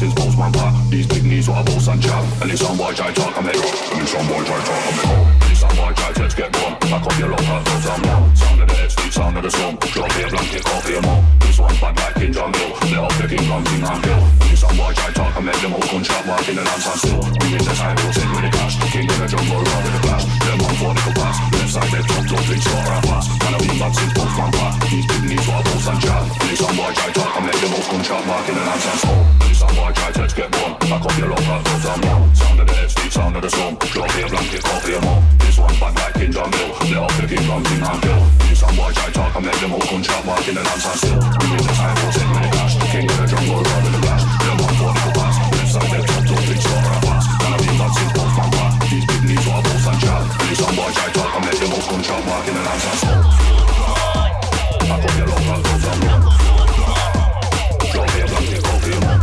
since post man pop. These big knees are both on job. And it's on boy try talk, I'm hero. And it's on boy try talk, I'm hero. And it's on boy try talk, let's get going. I call you low, cause I'm low. Sound of the head, sleep, sound of the slum. Drop here, blanket, coffee, and more. This one's bad like King John Hill. They're all picking guns in hand hill. And it's on boy try talk, I make them all gunshot, walk in the land stand still. We need the time, we'll take with the cash. King in the jungle, roll with the flash. Them on for the compass. Left side, they've dropped up, they score our pass. And I've been back since post man pop. These big knees are both on job. And it's on boy try talk, I make them all gunshot, walk in the land stand still. This time I try to get one. I copy a lot of those I'm wrong. Sound of the head, sleep, sound of the storm. Drop here, blanket, coffee, and more. This one's bad like King John Hill. They're all picking drums in hand hill. This time I try talk, I make them all gunshot, walk in the land stand still. We need the time, we'll take with the cash. King in the jungle, roll with the flash. Them on for the compass. Left side, they've dropped up, they score our pass. And I've been back since post man pop. These big knees are both on job. This time I try talk, I make them all gunshot, walk in the land stand still. I copy a lot of those I'm wrong. Drop here, blanket, coffee, and more.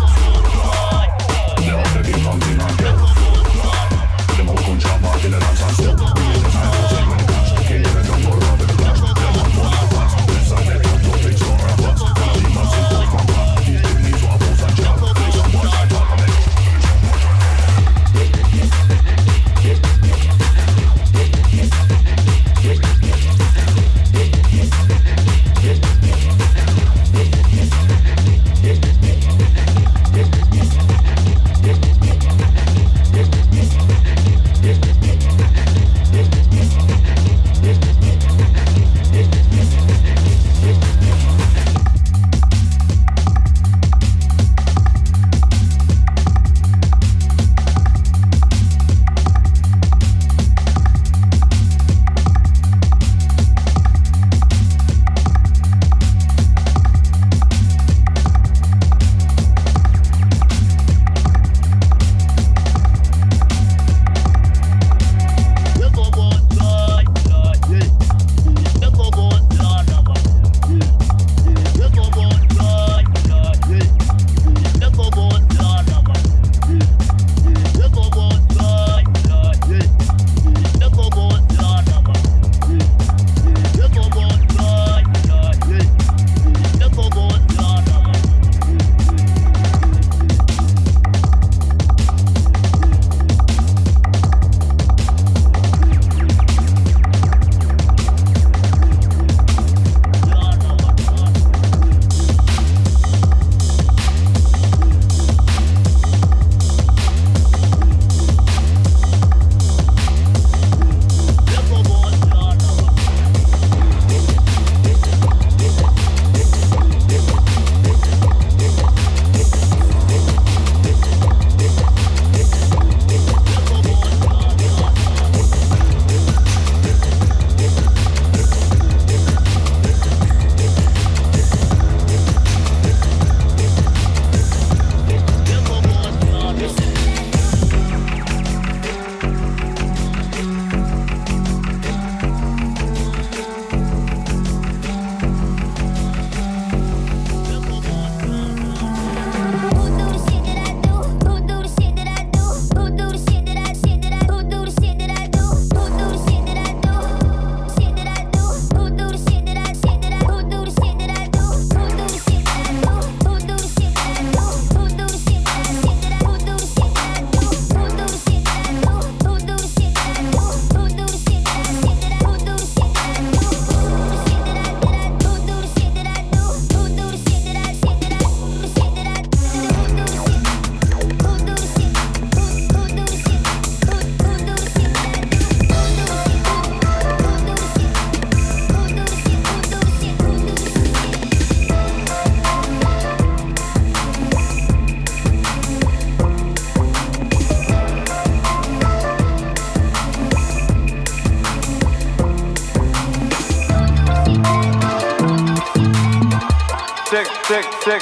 Tick, tick, tick,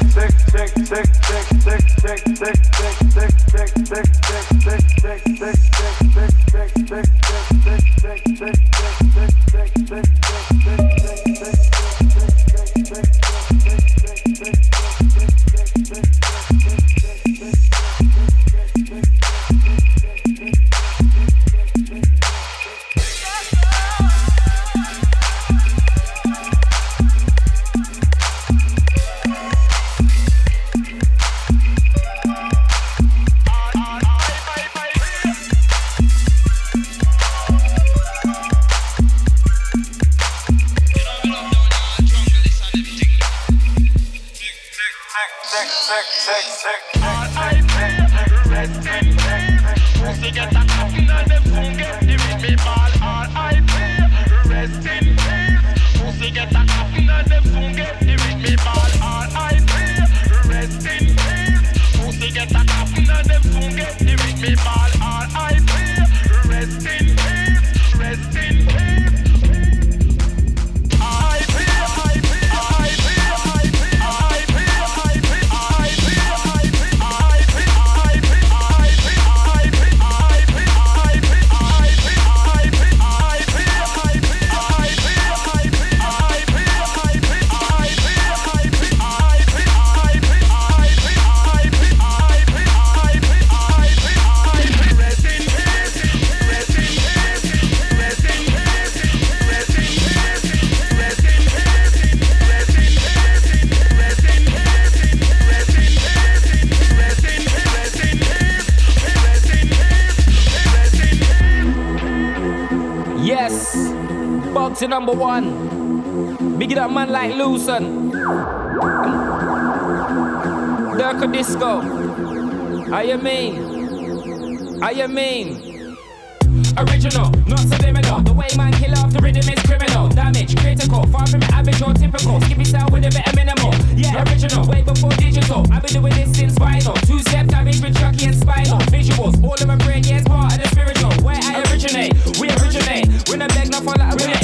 tick, tick, tick, tick, tick, tick. To number one, big it up man like Lucen, Durka Disco, how you mean, how you mean, original, not subliminal, the way man kill off the rhythm is criminal, damage, critical, far from average or typical, skip it out with a bit of minimal, yeah, original, way before digital, I've been doing this since vinyl, two-step damage with Chucky and Spinal, visuals, all of my brain, yeah, it's part of the spiritual, where I originate, we originate, when I beg not for like a really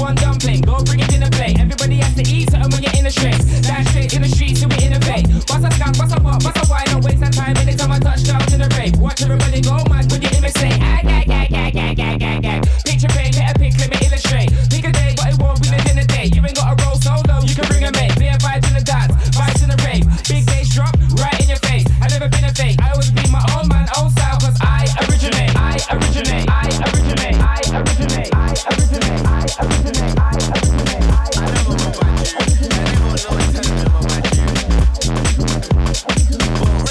one dumpling, don't bring it in the plate. Everybody has to eat something when you're in the streets. That's straight in the streets, so we innovate. Bust a scan, bust a pop, bust a wine. Don't waste that time any time I touch down to the rave. Watch everybody go mad when you imitate. Ag, ag, ag, ag, ag, ag, ag, ag. Picture paint, let a pick, let me illustrate. Pick a day, but it won't be the dinner day. You ain't got a roll so low, you can bring a mate. Be a vibe to the dance, vibes in the rave. Big bass drop, right in your face. I've never been a fake. I always be my own man, own style, cause I originate. I originate, I originate, I originate, I originate. I originate, I originate, I originate, I originate, I never know it's a number one.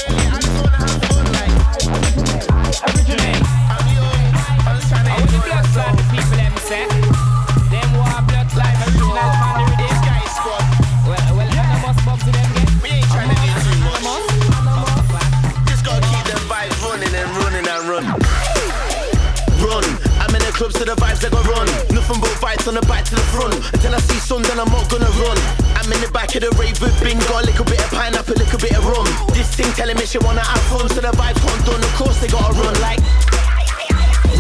Clubs to the vibes, I got run. Nothing but vibes on the back to the front. Until I see sun, then I'm not gonna run. I'm in the back of the rave with bingo, a little bit of pineapple, a little bit of rum. This thing telling me she wanna have fun, so the vibes can't done. Of course they gotta run, like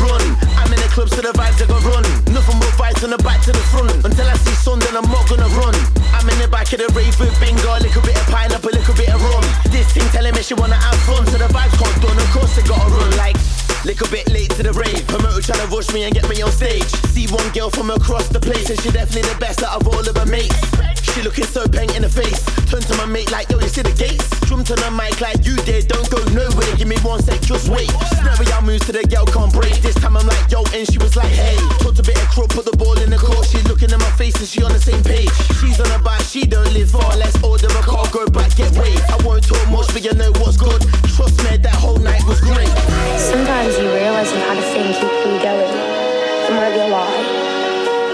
run. I'm in the clubs to the vibes, I got run. Nothing but vibes on the back to the front. Until I see sun, then I'm not gonna run. I'm in the back of the rave with bingo, a little bit of pineapple, a little bit of rum. This thing telling me she wanna have fun, so the vibes can't done. Of course they gotta run, like. Little bit late to the rave, promoter trying to rush me and get me on stage. See one girl from across the place, and she definitely the best out of all of her mates. She looking so bang in the face. Turn to my mate like, yo, you see the gates? Drum to the mic like, you there, don't go nowhere. Give me one sec, just wait. Snurry, I moves to the girl, can't break. This time I'm like, yo, and she was like, hey. Talked a bit of crud, put the ball in the court. She looking at my face and she on the same page. She's on her bike, she don't live far. Let's order a car, go back, get waved. I won't talk much, but you know what's good. Trust me, that whole night was great. Sometimes you realize you had a thing keeping you going. It might be a lie.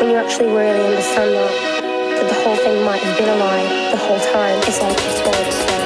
When you actually really understand that, that the whole thing might have been a lie the whole time. It's like it's all just a lie.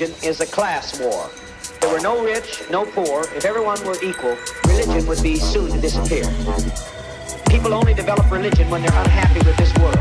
religion is a class war. If there were no rich, no poor, if everyone were equal, religion would be soon to disappear. People only develop religion when they're unhappy with this world.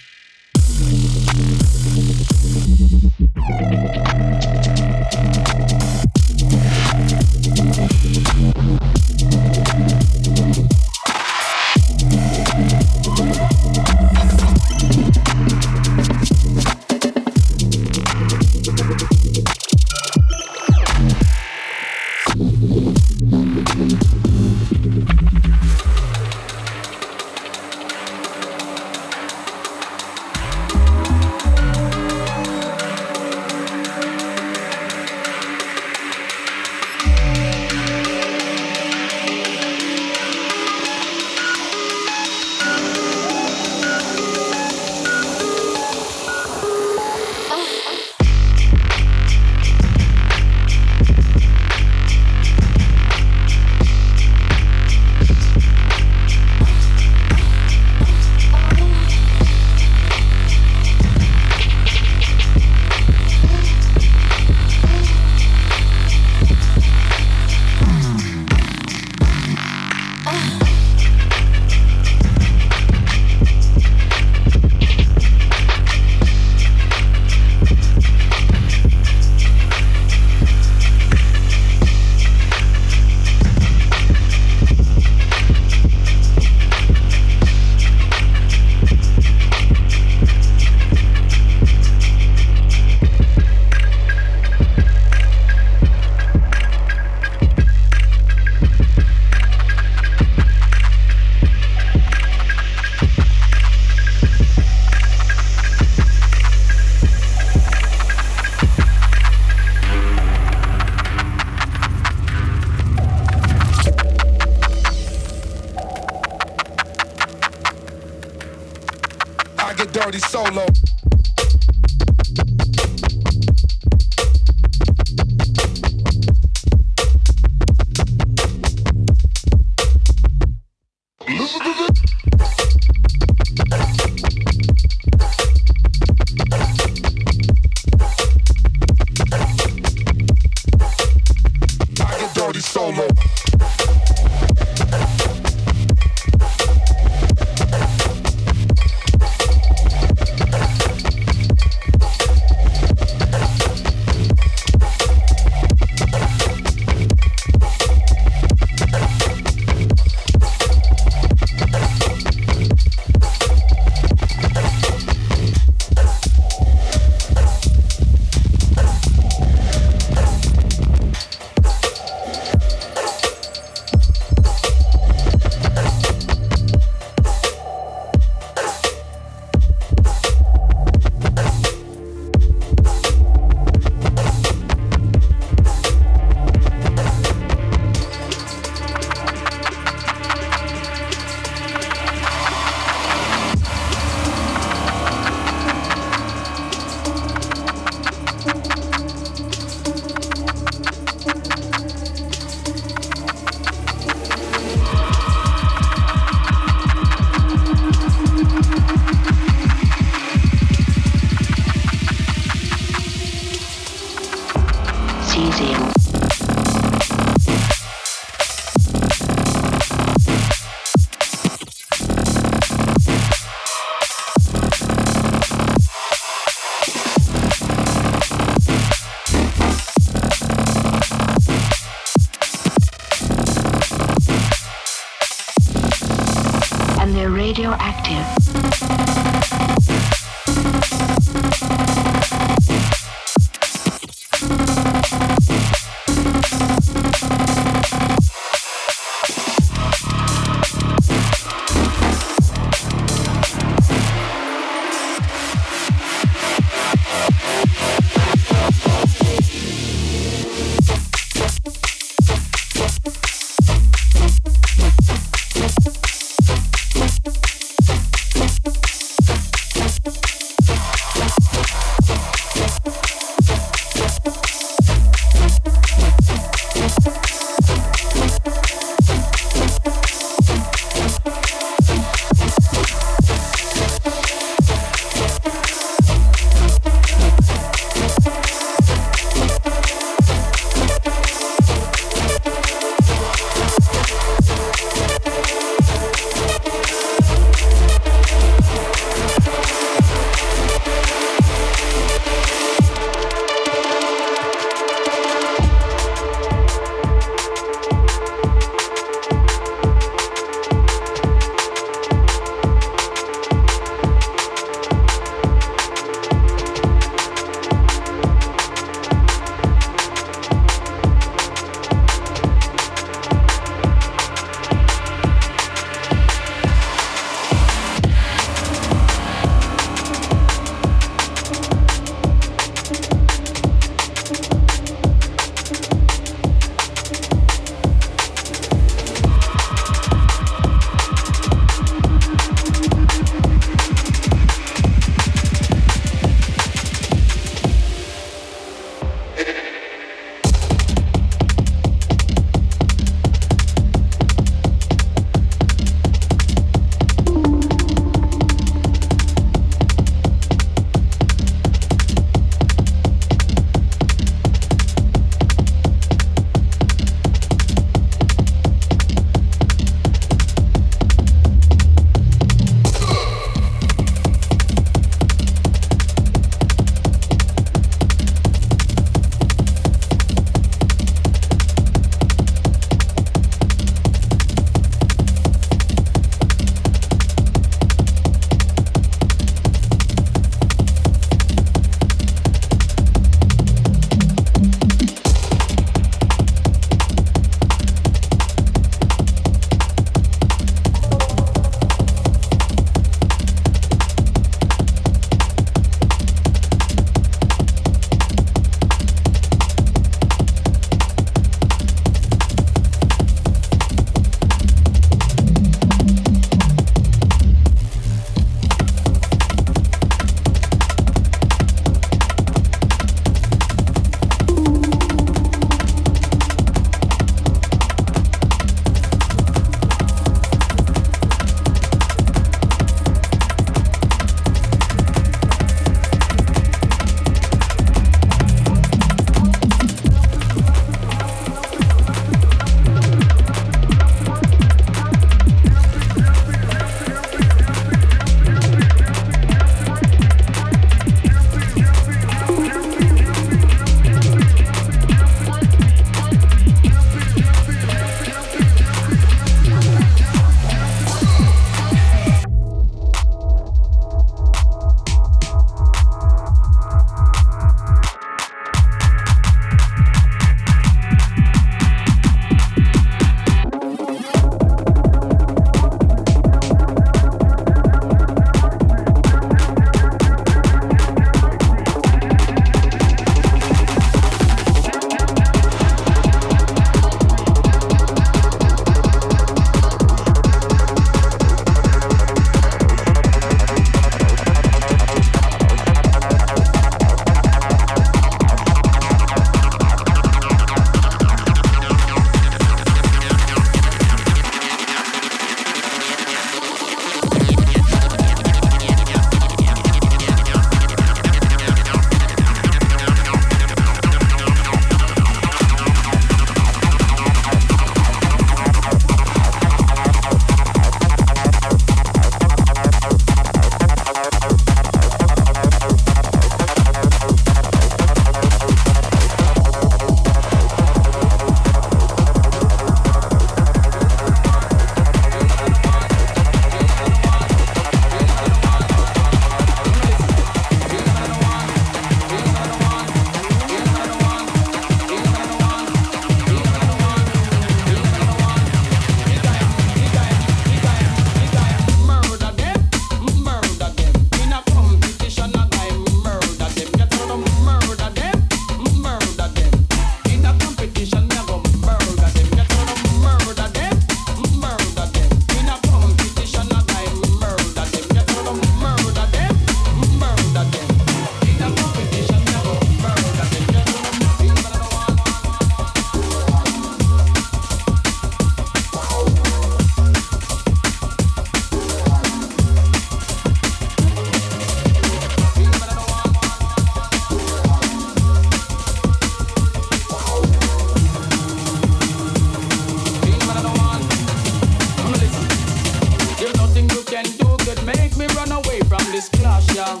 yo,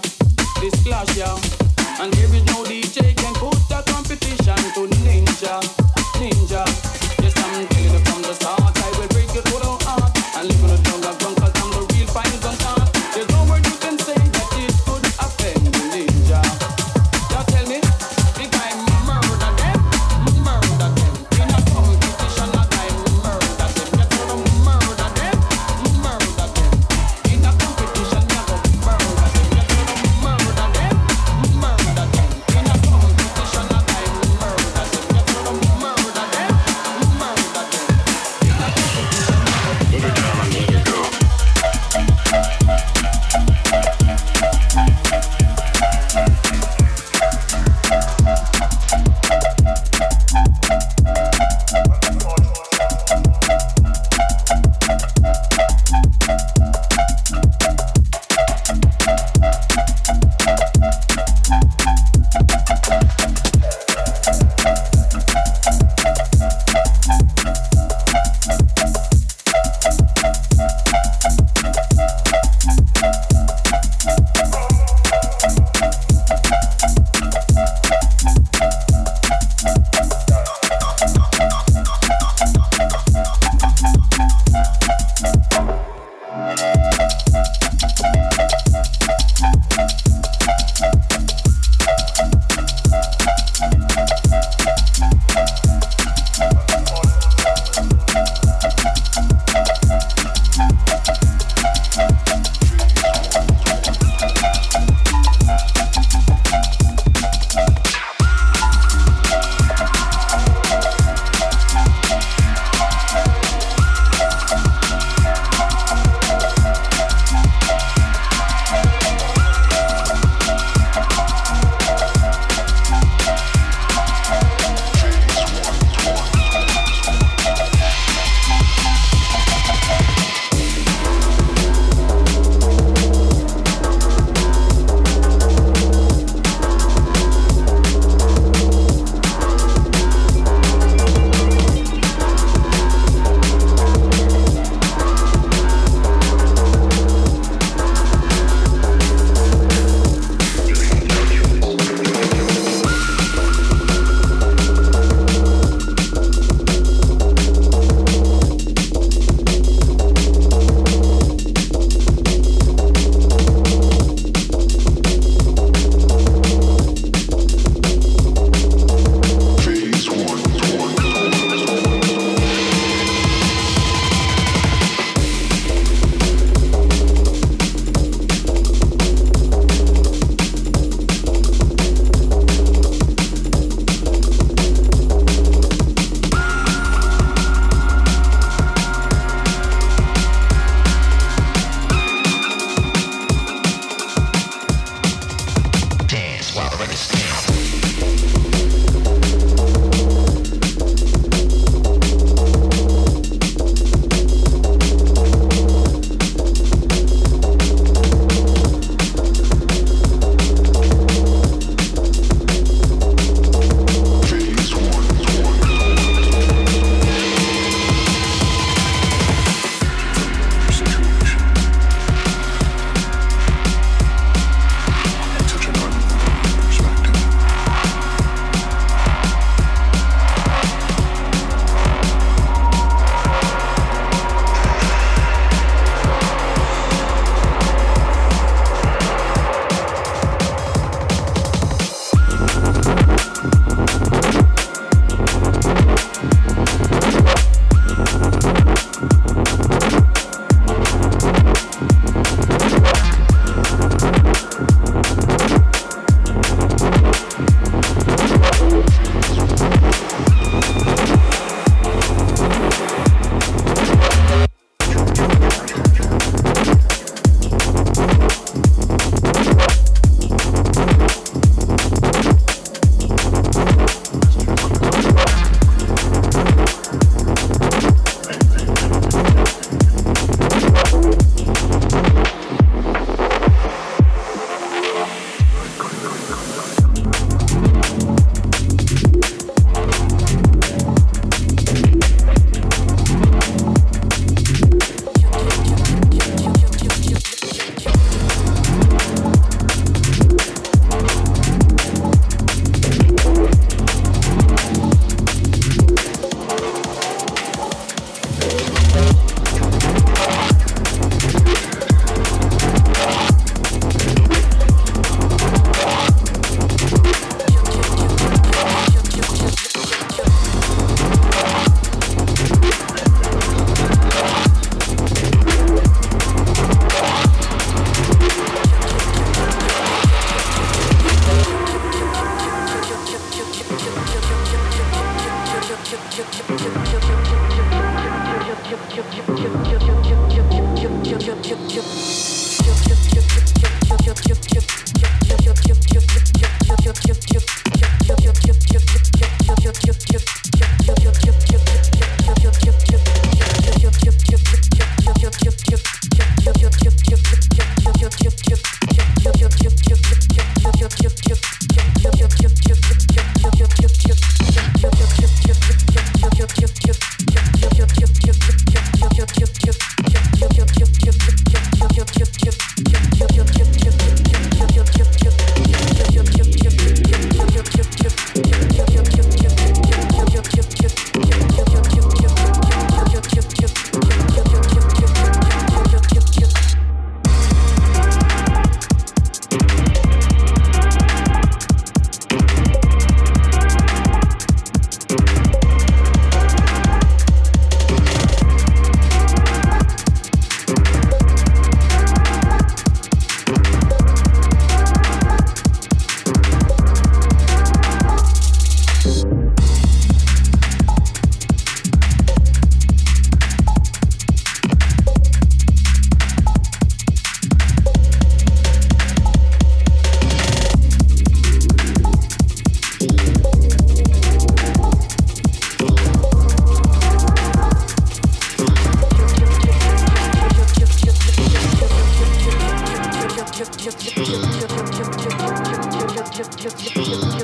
this clash, yo. And there is no D J can put the competition to Ninja, Ninja. Yes, I'm telling you from the start, I will break your total heart. And live on a jungle ground, cause I'm the real final gun. There's no word you can say that it could offend the Ninja. Now tell me, if I murder them, murder them. In a competition, I murder them. Yes, I murder them, murder them. In a competition, I go murder them. Yes, I murder them, murder them. In a competition, I murder them. Yes, I murder them, murder them. In a competition, I go murder them. Let it come and let it go. Perspective. Thank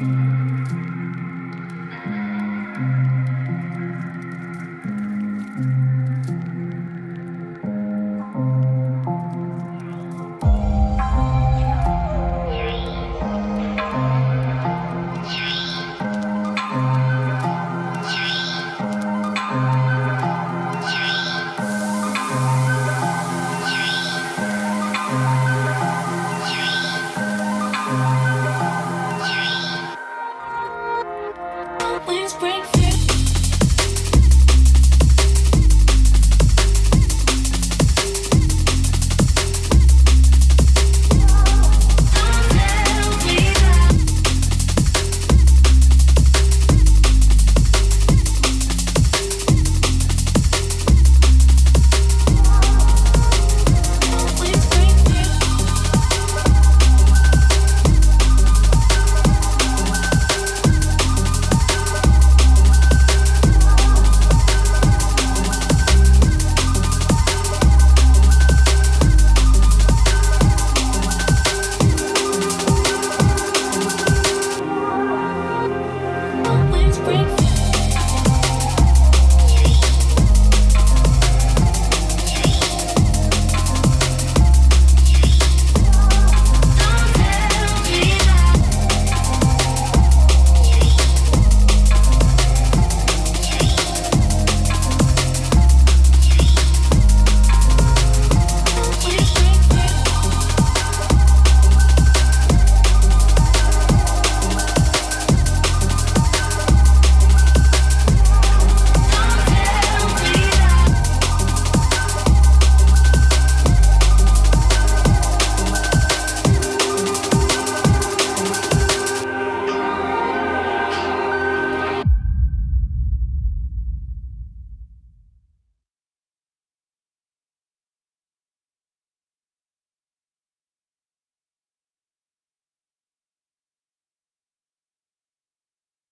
you.